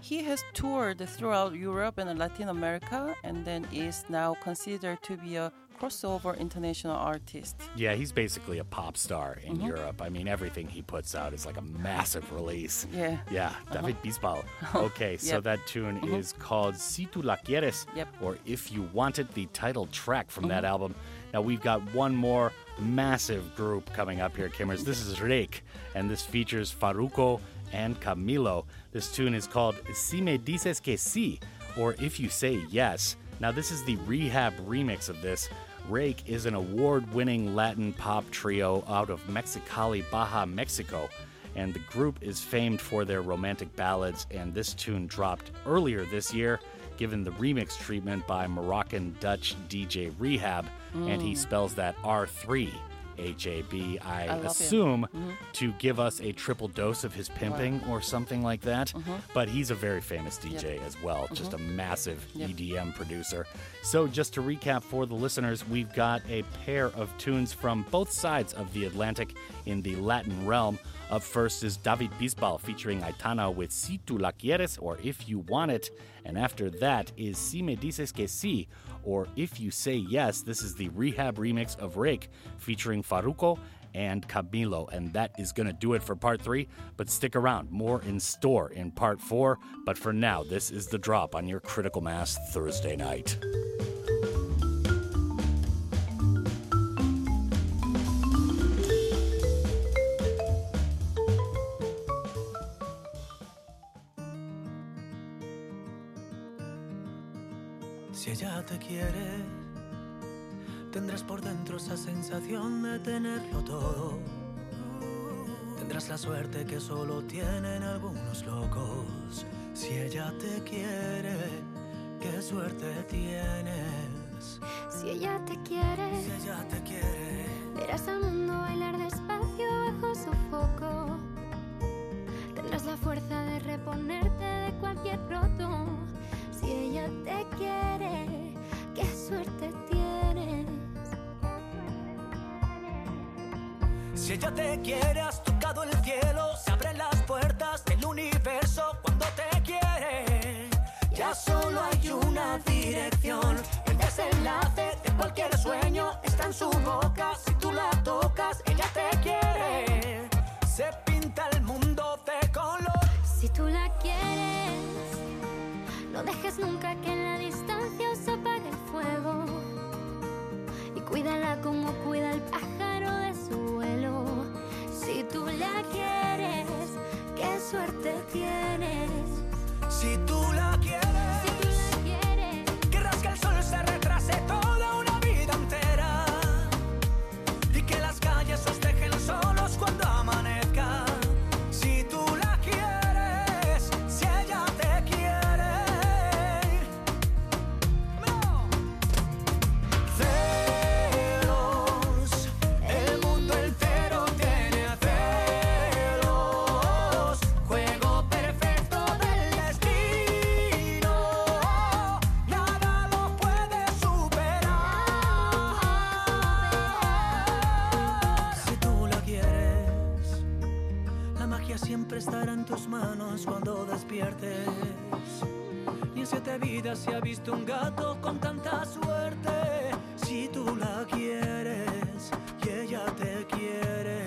He has toured throughout Europe and Latin America, and then is now considered to be a crossover international artist. Yeah, he's basically a pop star in mm-hmm. Europe. I mean, everything he puts out is like a massive release. Yeah. Yeah, uh-huh. David Bisbal. Okay, so yep. that tune mm-hmm. is called Si Tu La Quieres, yep. or If You Want It, the title track from mm-hmm. that album. Now, we've got one more massive group coming up here, Kimmers. This is Rake, and this features Farruko and Camilo. This tune is called Si Me Dices Que Si, or If You Say Yes. Now, this is the Rehab remix of this. Rake is an award-winning Latin pop trio out of Mexicali, Baja, Mexico, and the group is famed for their romantic ballads, and this tune dropped earlier this year, given the remix treatment by Moroccan Dutch D J Rehab, mm. and he spells that R three. H A B, I, I assume, mm-hmm. to give us a triple dose of his pimping wow. or something like that. Mm-hmm. But he's a very famous D J yep. as well, mm-hmm. just a massive yep. E D M producer. So just to recap for the listeners, we've got a pair of tunes from both sides of the Atlantic in the Latin realm. Up first is David Bisbal featuring Aitana with Si Tu La Quieres, or If You Want It. And after that is Si Me Dices Que Si, or If You Say Yes. This is the Rehab remix of Rake featuring Farruko and Camilo. And that is going to do it for part three. But stick around, more in store in part four. But for now, this is The Drop on your Critical Mass Thursday night. Si ella te quiere, tendrás por dentro esa sensación de tenerlo todo. Tendrás la suerte que solo tienen algunos locos. Si ella te quiere, qué suerte tienes. Si ella te quiere, si ella te quiere, verás al mundo bailar despacio bajo su foco. Tendrás la fuerza de reponerte de cualquier roto. Si ella te quiere, qué suerte tienes. Si ella te quiere, has tocado el cielo. Se abren las puertas del universo cuando te quiere. Ya solo hay una dirección. El desenlace de cualquier sueño está en su boca. Si tú la tocas, ella te quiere. Se pinta el mundo de color. Si tú la quieres, no dejes nunca que en la distancia os apague el fuego. Y cuídala como cuida el pájaro de su vuelo. Si tú la quieres, qué suerte tienes. Si tú la quieres, si tú la quieres, querrás que el sol se retrase toda una vida entera. Y que las calles os dejen solos cuando amanezca. Si tú la quieres, si ella te quiere. Estará en tus manos cuando despiertes. Ni en siete vidas se ha visto un gato con tanta suerte. Si tú la quieres y ella te quiere.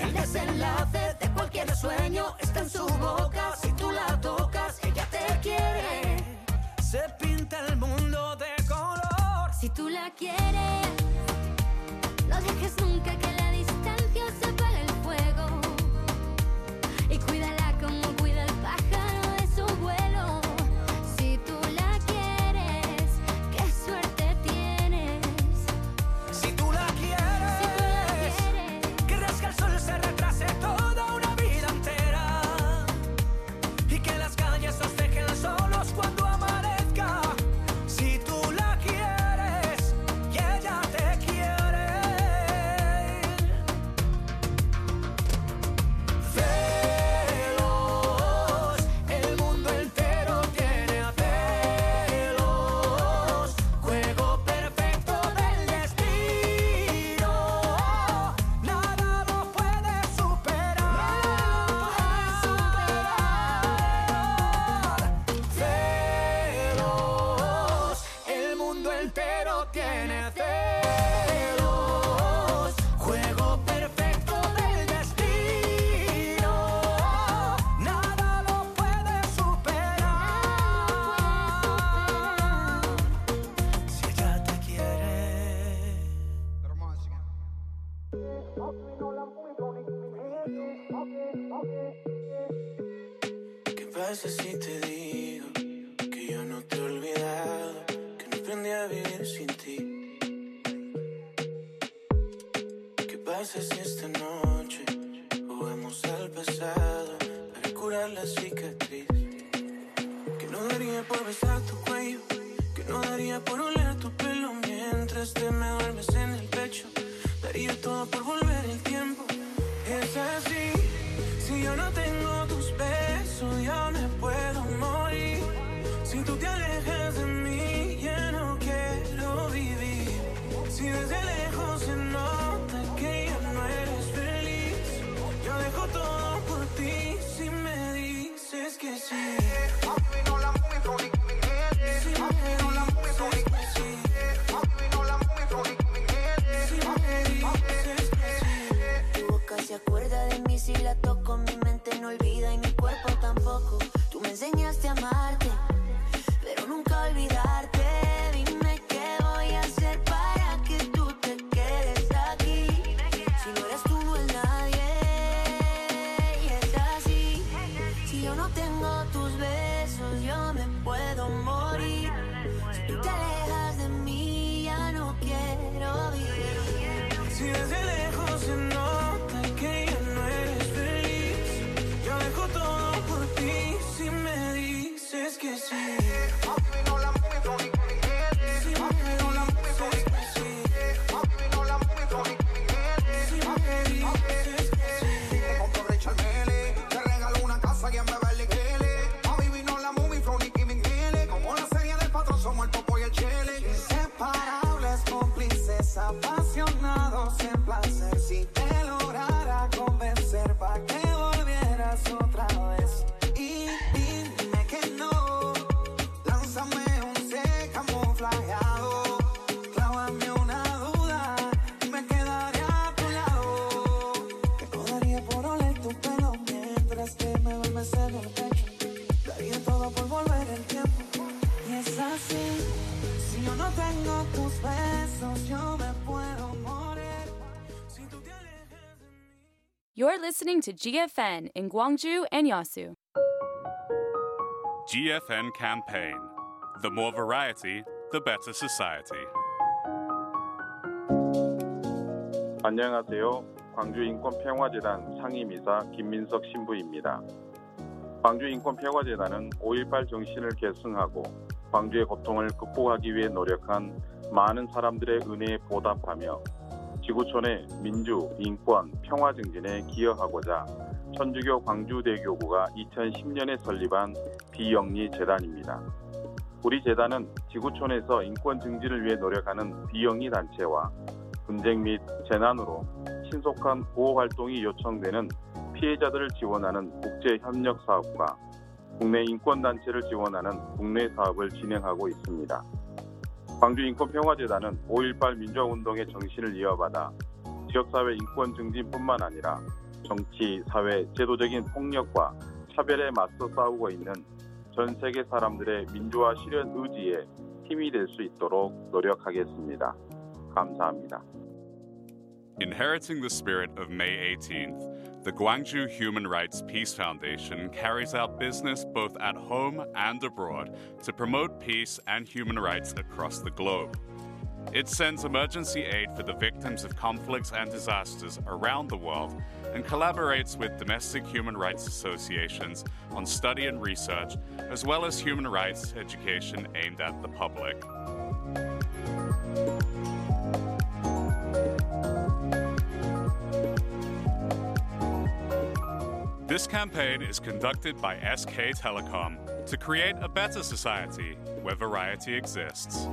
El desenlace de cualquier sueño está en su boca. Si tú la tocas, ella te quiere. Se pinta el mundo de color. Si tú la quieres, no dejes nunca que la distancia se apague el fuego. Y cuídala como cuida el pájaro de su vuelo. Si tú la quieres, qué suerte tienes. Si tú la quieres, si tú la quieres, querrás que el sol se retrase toda una vida entera. Y que las calles os dejen solos cuando amanezca. Si tú la quieres, y ella te quiere. haces si te digo que yo no te he olvidado, que no aprendí a vivir sin ti? ¿Qué pasa si esta noche jugamos al pasado para curar la cicatriz? Que no daría por besar tu cuello, que no daría por oler tu pelo mientras te me duermes en el pecho. Daría todo por volver el tiempo. Es así, si yo no tengo tus besos, yo no puedo morir. Si tú te alejas de mí, ya no quiero vivir. Si desde lejos se nota que ya no eres feliz, yo dejo todo por ti si me dices que sí. Se acuerda de mí si la toco, mi mente no olvida y mi cuerpo tampoco. Tú me enseñaste a amarte, pero nunca olvidarte. Dime qué voy a hacer para que tú te quedes aquí. Si no eres tú, no es nadie. Y es así, si yo no tengo tus besos, yo me puedo morir. Si tú te alejas de mí, ya no quiero vivir. Si desde lejos se nota que ya no eres feliz, yo dejo todo por ti si me dices que sí. You're listening to G F N in Gwangju and Yasu. G F N campaign. The more variety, the better society. 안녕하세요. 광주인권평화재단 상임이사 김민석 신부입니다. 광주인권평화재단은 오일팔 정신을 계승하고 광주의 고통을 극복하기 위해 노력한 많은 사람들의 은혜에 보답하며 지구촌의 민주, 인권, 평화 증진에 기여하고자 천주교 광주대교구가 이천십 년에 설립한 비영리 재단입니다. 우리 재단은 지구촌에서 인권 증진을 위해 노력하는 비영리 단체와 분쟁 및 재난으로 신속한 보호활동이 요청되는 피해자들을 지원하는 국제협력사업과 국내 인권단체를 지원하는 국내 사업을 진행하고 있습니다. 광주인권평화재단은 오일팔 민주화운동의 정신을 이어받아 지역사회 인권 증진뿐만 아니라 정치, 사회, 제도적인 폭력과 차별에 맞서 싸우고 있는 전 세계 사람들의 민주화 실현 의지에 힘이 될 수 있도록 노력하겠습니다. 감사합니다. Inheriting the spirit of May eighteenth, the Gwangju Human Rights Peace Foundation carries out business both at home and abroad to promote peace and human rights across the globe. It sends emergency aid for the victims of conflicts and disasters around the world and collaborates with domestic human rights associations on study and research, as well as human rights education aimed at the public. This campaign is conducted by S K Telecom to create a better society where variety exists.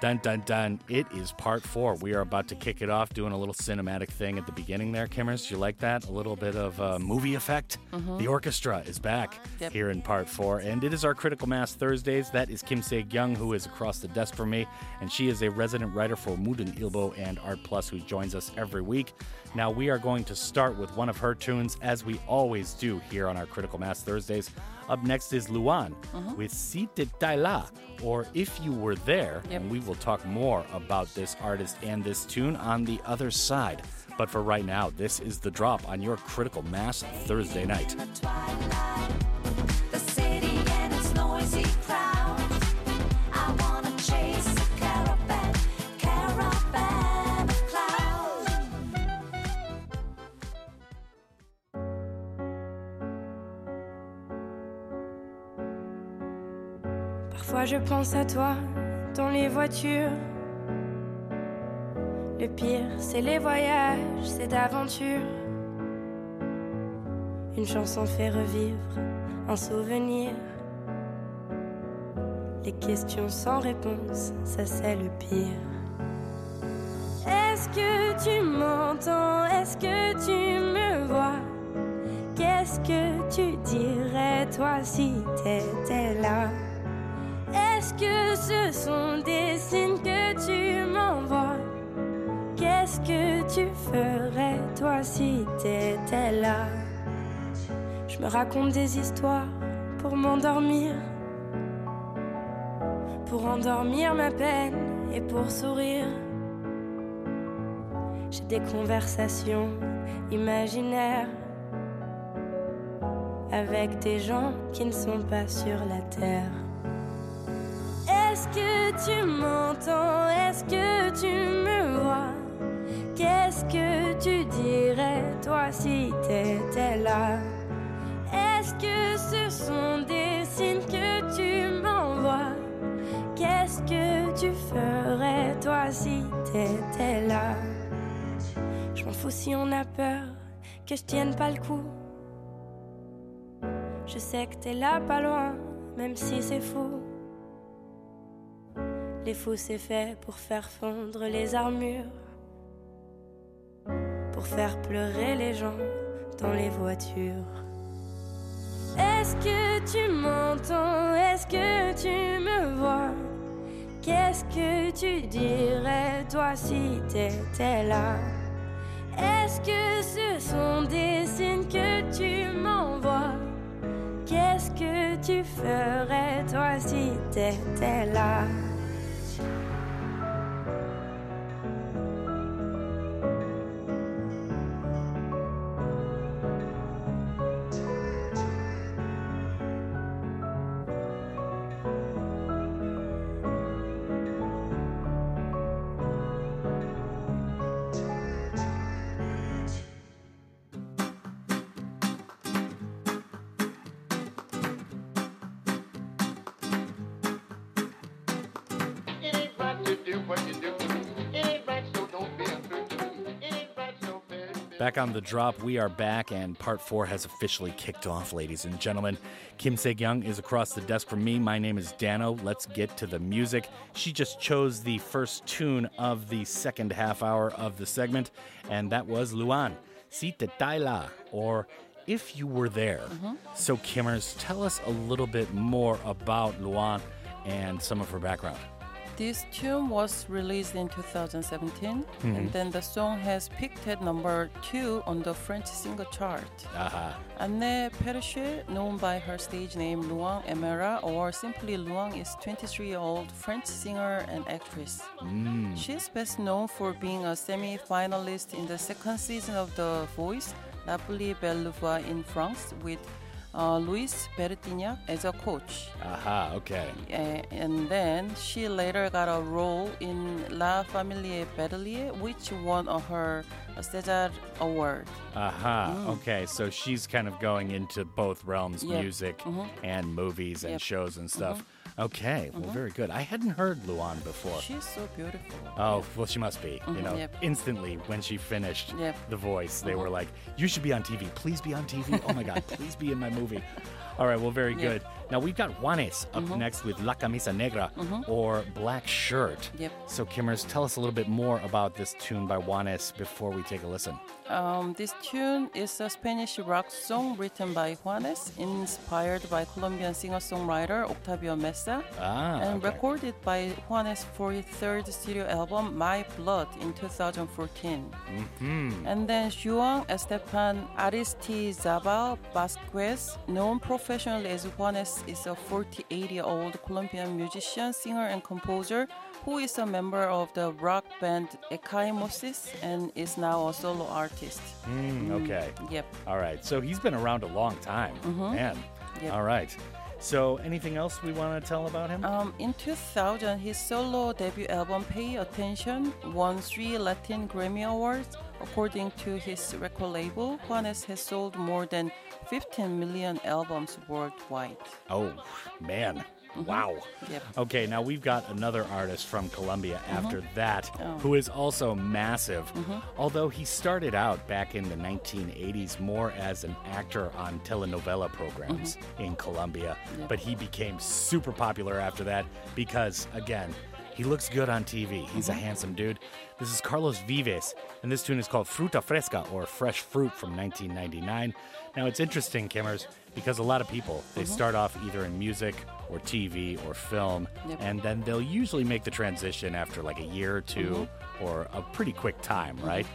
Dun, dun, dun. It is part four. We are about to kick it off, doing a little cinematic thing at the beginning there, Kimmers. You like that? A little bit of uh, movie effect. Mm-hmm. The orchestra is back yep. here in part four. And it is our Critical Mass Thursdays. That is Kim Sae-kyung, who is across the desk from me. And she is a resident writer for Mudeung Ilbo and Art Plus, who joins us every week. Now, we are going to start with one of her tunes, as we always do here on our Critical Mass Thursdays. Up next is Luan mm-hmm. with Si Te Taila, or If You Were There. Yep. And we will talk more about this artist and this tune on the other side. But for right now, this is The Drop on your Critical Mass Thursday night. Parfois je pense à toi dans les voitures. Le pire, c'est les voyages, c'est d'aventure. Une chanson fait revivre un souvenir. Les questions sans réponse, ça c'est le pire. Est-ce que tu m'entends? Est-ce que tu me vois? Qu'est-ce que tu dirais toi si t'étais là? Est-ce que ce sont des signes que tu m'envoies? Qu'est-ce que tu ferais toi si t'étais là? Je me raconte des histoires pour m'endormir, pour endormir ma peine et pour sourire. J'ai des conversations imaginaires avec des gens qui ne sont pas sur la terre. Est-ce que tu m'entends? Est-ce que tu me vois? Qu'est-ce que tu dirais, toi, si t'étais là? Est-ce que ce sont des signes que tu m'envoies? Qu'est-ce que tu ferais, toi, si t'étais là? Je m'en fous si on a peur que je tienne pas le coup. Je sais que t'es là, pas loin, même si c'est fou. Les fous c'est fait pour faire fondre les armures, pour faire pleurer les gens dans les voitures. Est-ce que tu m'entends? Est-ce que tu me vois? Qu'est-ce que tu dirais toi si t'étais là? Est-ce que ce sont des signes que tu m'envoies? Qu'est-ce que tu ferais toi si t'étais là? Back on The Drop, we are back, and part four has officially kicked off, ladies and gentlemen. Kim Sae-kyung is across the desk from me. My name is Dano. Let's get to the music. She just chose the first tune of the second half hour of the segment, and that was Luan, Si Te Taila, or If You Were There. Mm-hmm. So, Kimmers, tell us a little bit more about Luan and some of her background. This tune was released in two thousand seventeen, mm-hmm. and then the song has peaked at number two on the French single chart. Uh-huh. Anne Perrichot, known by her stage name Luan Emera, or simply Luan, is a twenty-three-year-old French singer and actress. Mm. She is best known for being a semi-finalist in the second season of The Voice, L'Appli Bellevoix in France, with Uh, Luis Bertignac as a coach. Aha, okay. And, and then she later got a role in La Famille Bertelier, which won her César Award. Aha, mm. okay. So she's kind of going into both realms, yep. music mm-hmm. and movies and yep. shows and stuff. Mm-hmm. Okay, well, mm-hmm. very good. I hadn't heard Luan before. She's so beautiful. Oh, yep. well, she must be. Mm-hmm. You know, yep. instantly when she finished yep. The Voice, they mm-hmm. were like, you should be on T V. Please be on T V. Oh, my God, please be in my movie. All right, well, very good. Yep. Now, we've got Juanes up mm-hmm. next with La Camisa Negra, mm-hmm. or Black Shirt. Yep. So, Kimmers, tell us a little bit more about this tune by Juanes before we take a listen. Um, this tune is a Spanish rock song written by Juanes, inspired by Colombian singer-songwriter Octavio Mesa, ah, and okay. recorded by Juanes for his third studio album, My Blood, in two thousand fourteen. Mm-hmm. And then Juan Esteban Aristizabal Vasquez, known professionally as Juanes, is a forty-eight-year-old Colombian musician, singer, and composer who is a member of the rock band Ecaimosis and is now a solo artist. Mm, okay. Mm, yep. All right. So he's been around a long time. Mm-hmm. Man. Yep. All right. So anything else we want to tell about him? Um, in two thousand, his solo debut album, Pay Attention, won three Latin Grammy Awards. According to his record label, Juanes has sold more than fifteen million albums worldwide. Oh, man. Mm-hmm. Wow. Yep. Okay, now we've got another artist from Colombia mm-hmm. after that oh. who is also massive, mm-hmm. although he started out back in the nineteen eighties more as an actor on telenovela programs mm-hmm. in Colombia, yep. but he became super popular after that because, again, he looks good on T V. He's mm-hmm. a handsome dude. This is Carlos Vives, and this tune is called Fruta Fresca, or Fresh Fruit, from nineteen ninety-nine. Now, it's interesting, Kimmers, because a lot of people, they mm-hmm. start off either in music or T V or film, yep. and then they'll usually make the transition after like a year or two mm-hmm. or a pretty quick time, mm-hmm. right?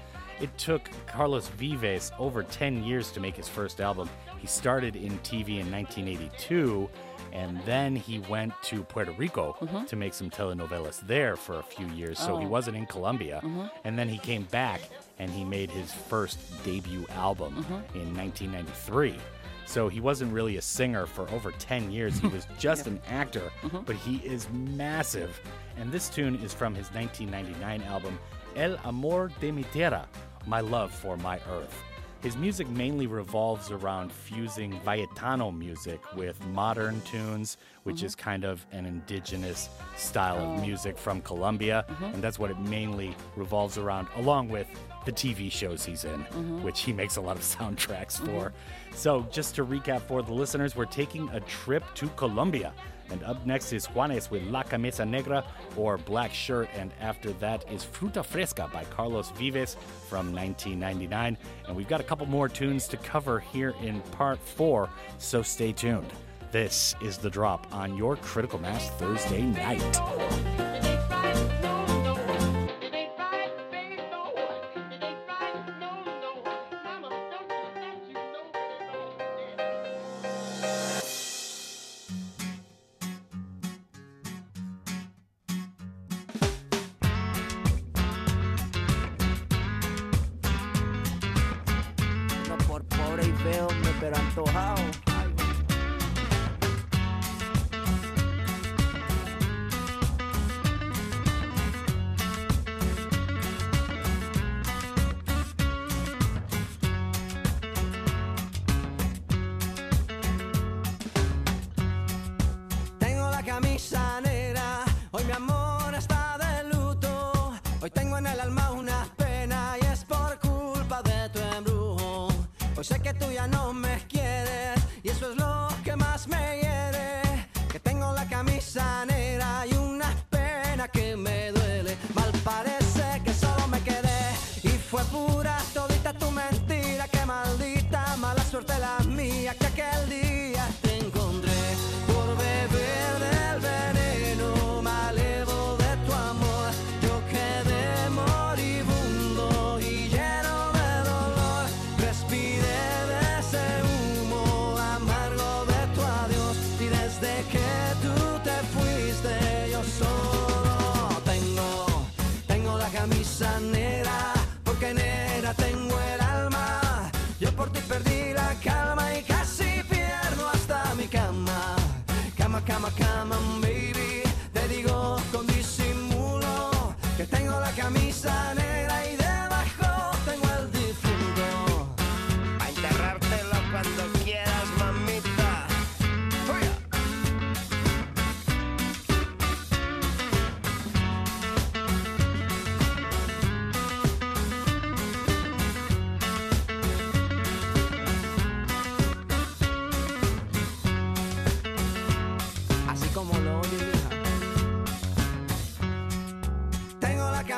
It took Carlos Vives over ten years to make his first album. He started in T V in nineteen eighty-two, and then he went to Puerto Rico mm-hmm. to make some telenovelas there for a few years, so oh. he wasn't in Colombia. Mm-hmm. And then he came back, and he made his first debut album mm-hmm. in nineteen ninety-three. So he wasn't really a singer for over ten years. He was just yeah. an actor, mm-hmm. but he is massive. And this tune is from his nineteen ninety-nine album, El Amor de Mi Tierra, My Love for My Earth. His music mainly revolves around fusing Valletano music with modern tunes, which mm-hmm. is kind of an indigenous style oh. of music from Colombia. Mm-hmm. And that's what it mainly revolves around, along with the T V shows he's in, mm-hmm. which he makes a lot of soundtracks for. Mm-hmm. So just to recap for the listeners, we're taking a trip to Colombia. And up next is Juanes with La Camisa Negra, or Black Shirt. And after that is Fruta Fresca by Carlos Vives from nineteen ninety-nine. And we've got a couple more tunes to cover here in part four, so stay tuned. This is The Drop on your Critical Mass Thursday night.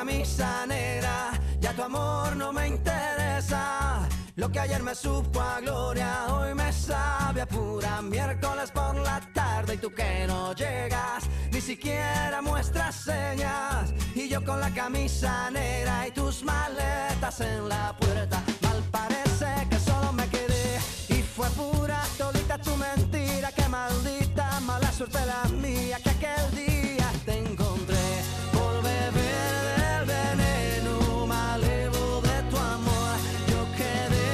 a mi sanera, ya tu amor no me interesa. Lo que ayer me supo a gloria, hoy me sabe a pura miércoles por la tarde. Y tú que no llegas, ni siquiera muestras señas. Y yo con la camisa negra y tus maletas en la puerta. Mal parece que solo me quedé y fue pura todita tu mentira. Qué maldita mala suerte la mía, que aquel día te encontré por beber del veneno malevo de tu amor. Yo quedé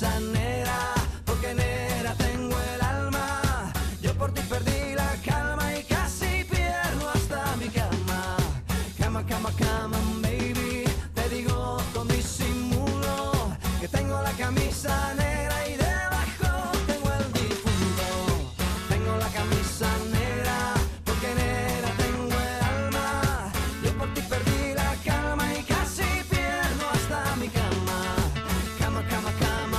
sanera, porque negra tengo el alma. Yo por ti perdí la calma y casi pierdo hasta mi cama. Cama, cama, cama, baby. Te digo con disimulo que tengo la camisa negra y debajo tengo el difunto. Tengo la camisa negra, porque negra tengo el alma. Yo por ti perdí la calma y casi pierdo hasta mi cama. Cama, cama, cama.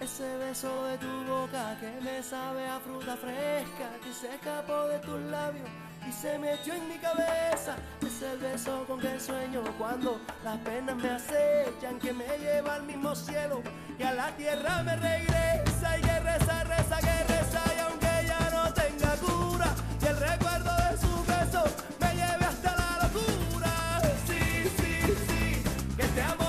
Ese beso de tu boca que me sabe a fruta fresca, que se escapó de tus labios y se me echó en mi cabeza. Es el beso con que sueño cuando las penas me acechan, que me lleva al mismo cielo y a la tierra me regresa. Y que reza, reza, que reza, y aunque ya no tenga cura, y el recuerdo de su beso me lleve hasta la locura. Sí, sí, sí, que te amo.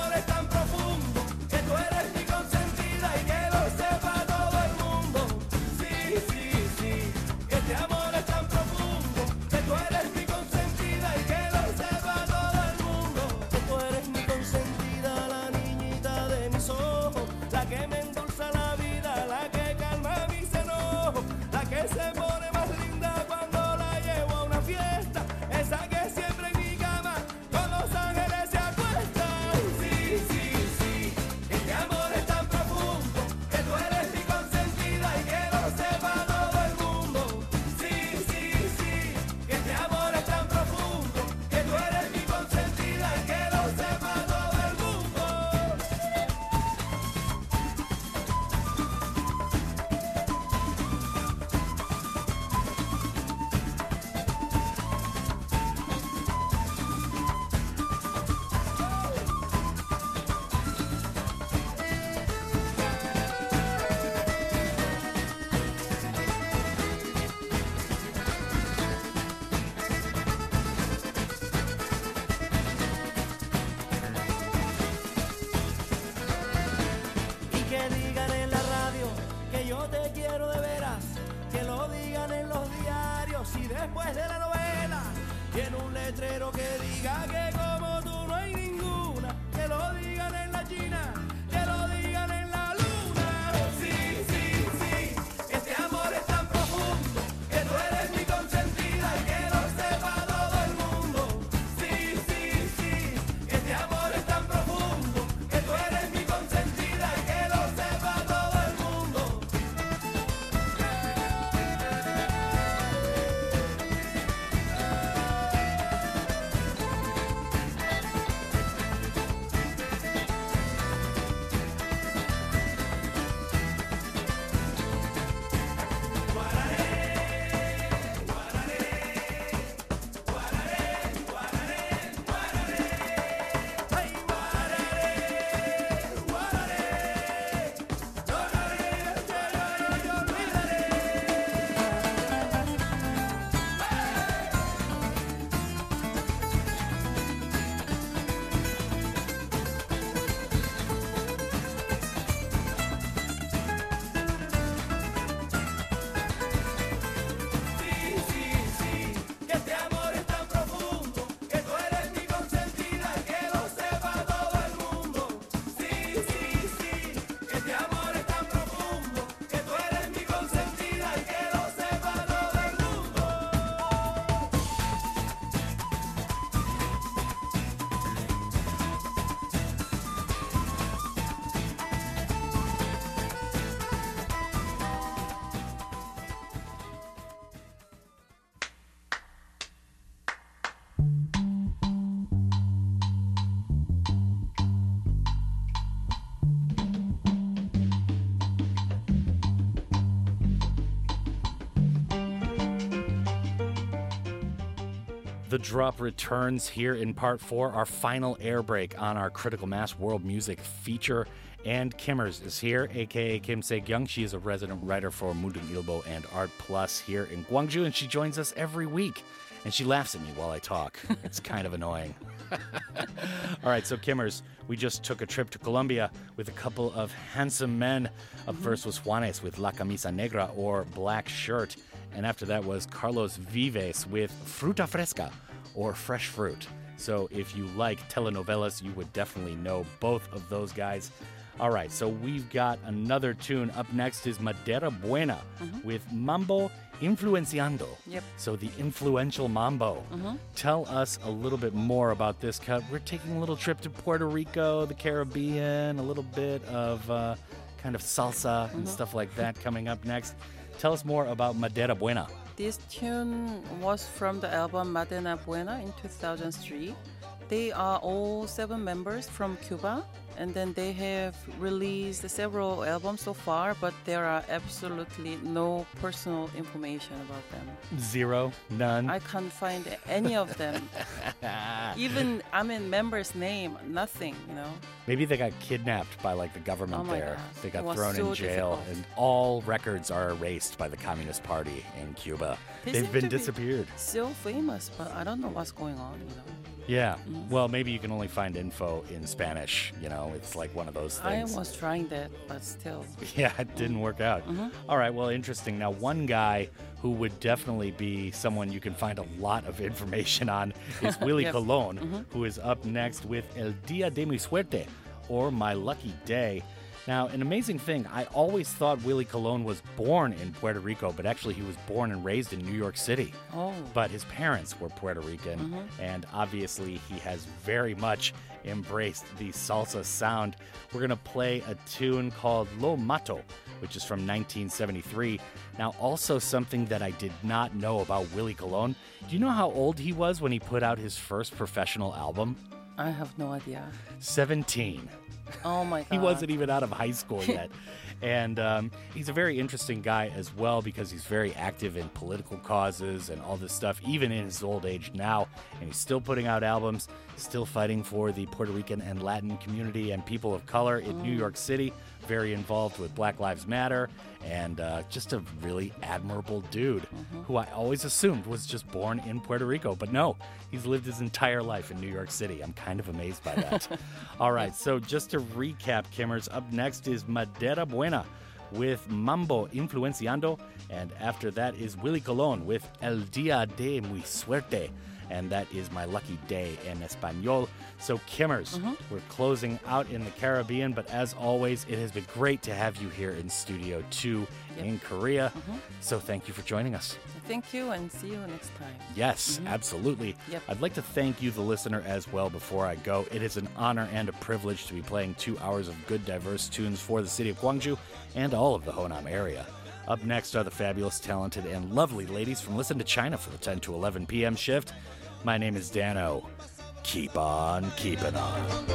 The Drop returns here in part four, our final air break on our Critical Mass World Music feature. And Kimmers is here, a k a. Kim Sae-kyung. She is a resident writer for Mudeung Ilbo and Art Plus here in Gwangju, and she joins us every week. And she laughs at me while I talk. It's kind of annoying. All right, so Kimmers, we just took a trip to Colombia with a couple of handsome men. Up mm-hmm. first was Juanes with La Camisa Negra, or Black Shirt. And after that was Carlos Vives with Fruta Fresca, or Fresh Fruit. So if you like telenovelas, you would definitely know both of those guys. All right, so we've got another tune. Up next is Madera Buena mm-hmm. with Mambo Influenciando. Yep. So the influential mambo. Mm-hmm. Tell us a little bit more about this cut. We're taking a little trip to Puerto Rico, the Caribbean, a little bit of uh, kind of salsa mm-hmm. and stuff like that coming up next. Tell us more about Madera Buena. This tune was from the album Madera Buena in two thousand three. They are all seven members from Cuba, and then they have released several albums so far, but there are absolutely no personal information about them. Zero? None? I can't find any of them. Even, I mean, member's name, nothing, you know? Maybe they got kidnapped by, like, the government oh there. Gosh. They got thrown so in jail, difficult. And all records are erased by the Communist Party in Cuba. They They've been disappeared. Be so famous, but I don't know what's going on, you know? Yeah. Mm-hmm. Well, maybe you can only find info in Spanish, you know? It's like one of those things. I was trying that, but still. Yeah, it didn't work out. Mm-hmm. All right, well, interesting. Now, one guy who would definitely be someone you can find a lot of information on is Willy yes. Colon, mm-hmm. who is up next with El Día de mi Suerte, or My Lucky Day. Now, an amazing thing, I always thought Willy Colon was born in Puerto Rico, but actually he was born and raised in New York City. Oh. But his parents were Puerto Rican, mm-hmm. and obviously he has very much embraced the salsa sound. We're going to play a tune called Lo Mato, which is from nineteen seventy-three. Now, also something that I did not know about Willy Colon, do you know how old he was when he put out his first professional album? I have no idea. seventeen. Oh, my God. He wasn't even out of high school yet. And um, he's a very interesting guy as well, because he's very active in political causes and all this stuff, even in his old age now. And he's still putting out albums, still fighting for the Puerto Rican and Latin community and people of color in mm. New York City. Very involved with Black Lives Matter. And uh, just a really admirable dude mm-hmm. who I always assumed was just born in Puerto Rico. But no, he's lived his entire life in New York City. I'm kind of amazed by that. All right, so just to recap, Kimmers, up next is Madera Buena with Mambo Influenciando. And after that is Willy Colon with El Día de Mi Suerte. And that is My Lucky Day in Espanol. So, Kimmers, mm-hmm. we're closing out in the Caribbean, but as always, it has been great to have you here in Studio two yep. in Korea. Mm-hmm. So thank you for joining us. Thank you, and see you next time. Yes, mm-hmm. absolutely. Yep. I'd like to thank you, the listener, as well before I go. It is an honor and a privilege to be playing two hours of good, diverse tunes for the city of Gwangju and all of the Honam area. Up next are the fabulous, talented, and lovely ladies from Listen to China for the ten to eleven p.m. shift. My name is Dano. Keep on keeping on.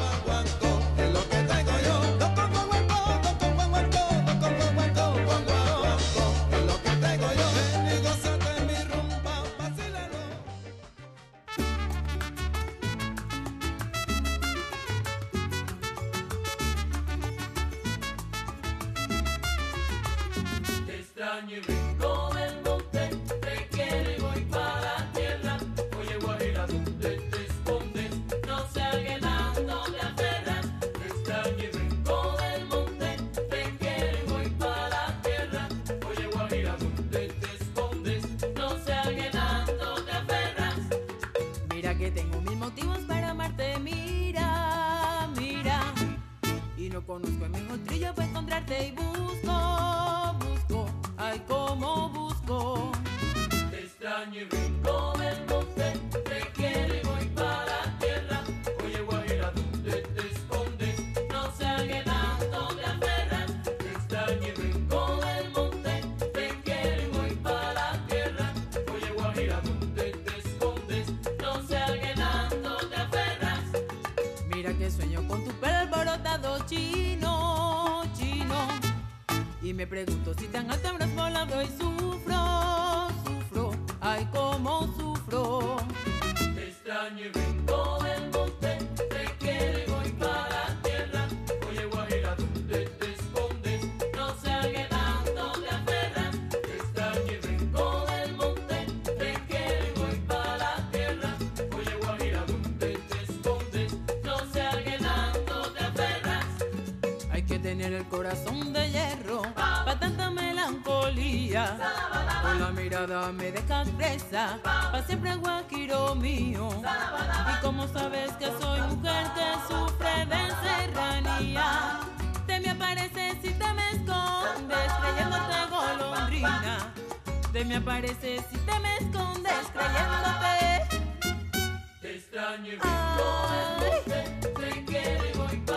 Sufro, sufro, ay, cómo sufro. tener el corazón de hierro pa' tanta melancolía. Con la mirada me dejas presa pa' siempre guajiro mío. Y como sabes que soy mujer que sufre de serranía, te me apareces y te me escondes creyéndote golondrina. Te me apareces y te me escondes creyéndote. Te extraño y me te quiero y voy para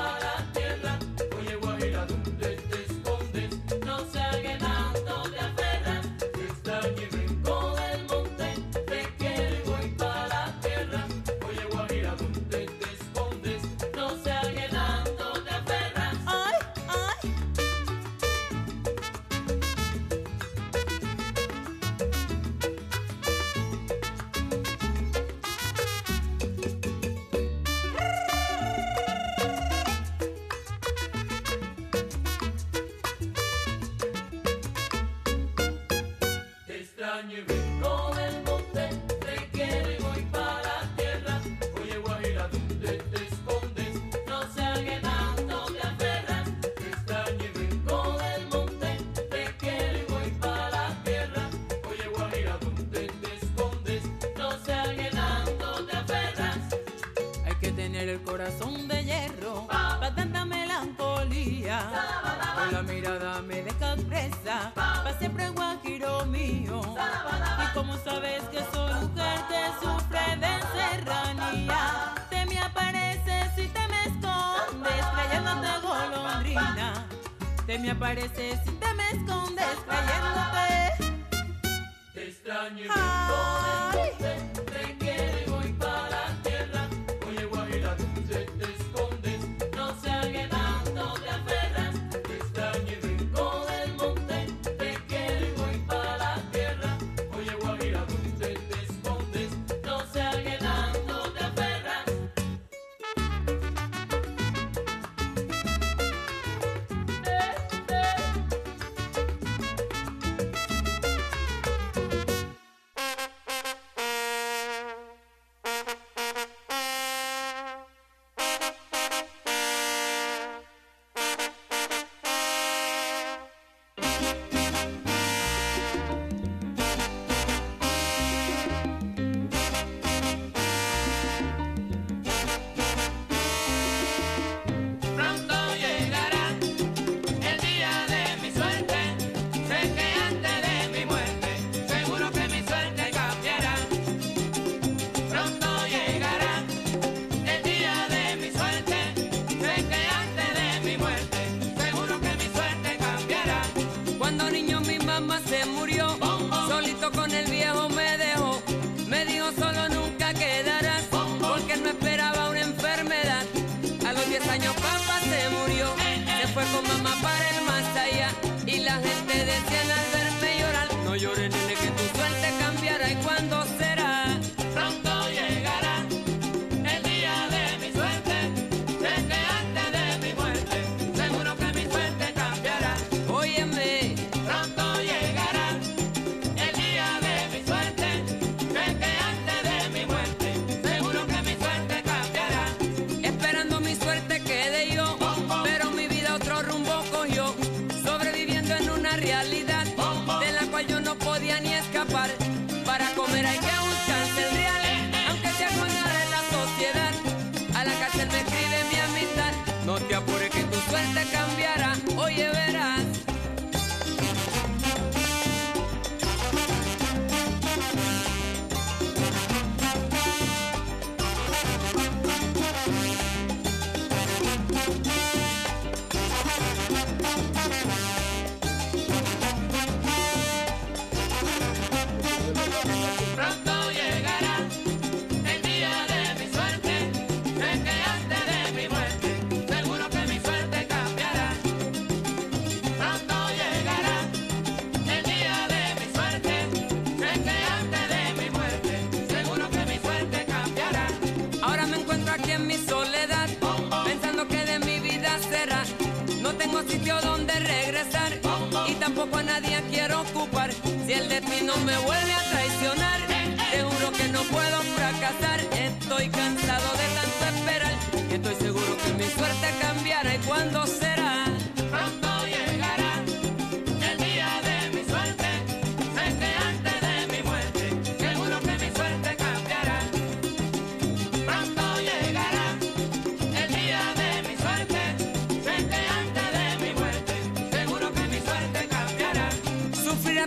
cuando será.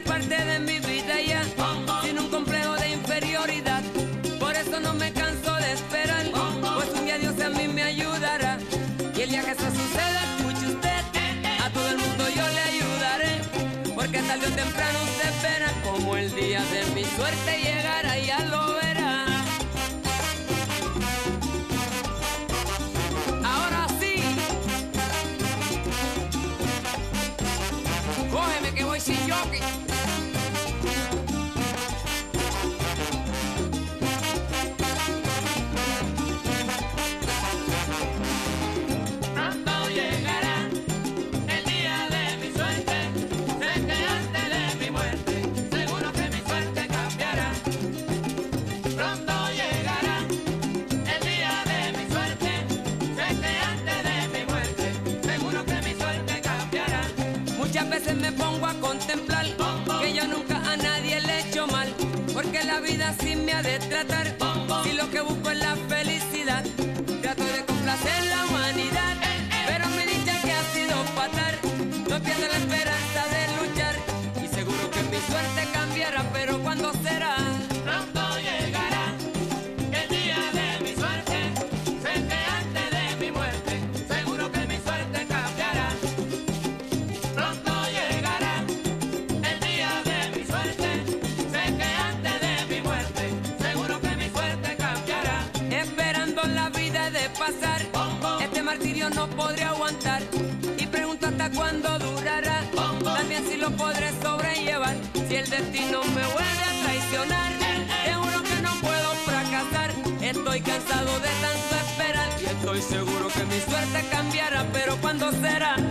es parte de mi vida ya, sin un complejo de inferioridad. Por eso no me canso de esperar, pues un día Dios a mí me ayudará. Y el día que eso suceda, escuche usted, a todo el mundo yo le ayudaré, porque tarde o temprano usted verá como el día de mi suerte llegará, ya lo verá. Ahora sí, cógeme que voy sin jockey. Me pongo a contemplar que yo nunca a nadie le he hecho mal, porque la vida sí me ha de tratar. Si lo que busco es la felicidad, trato de complacer la humanidad, pero me dicen que ha sido fatal. No pierdo la esperanza de luchar y seguro que mi suerte cambiará, pero ¿cuándo será? No podré aguantar y pregunto hasta cuándo durará. También si lo podré sobrellevar. Si el destino me vuelve a traicionar, seguro que no puedo fracasar. Estoy cansado de tanto esperar y estoy seguro que mi suerte cambiará, pero ¿cuándo será?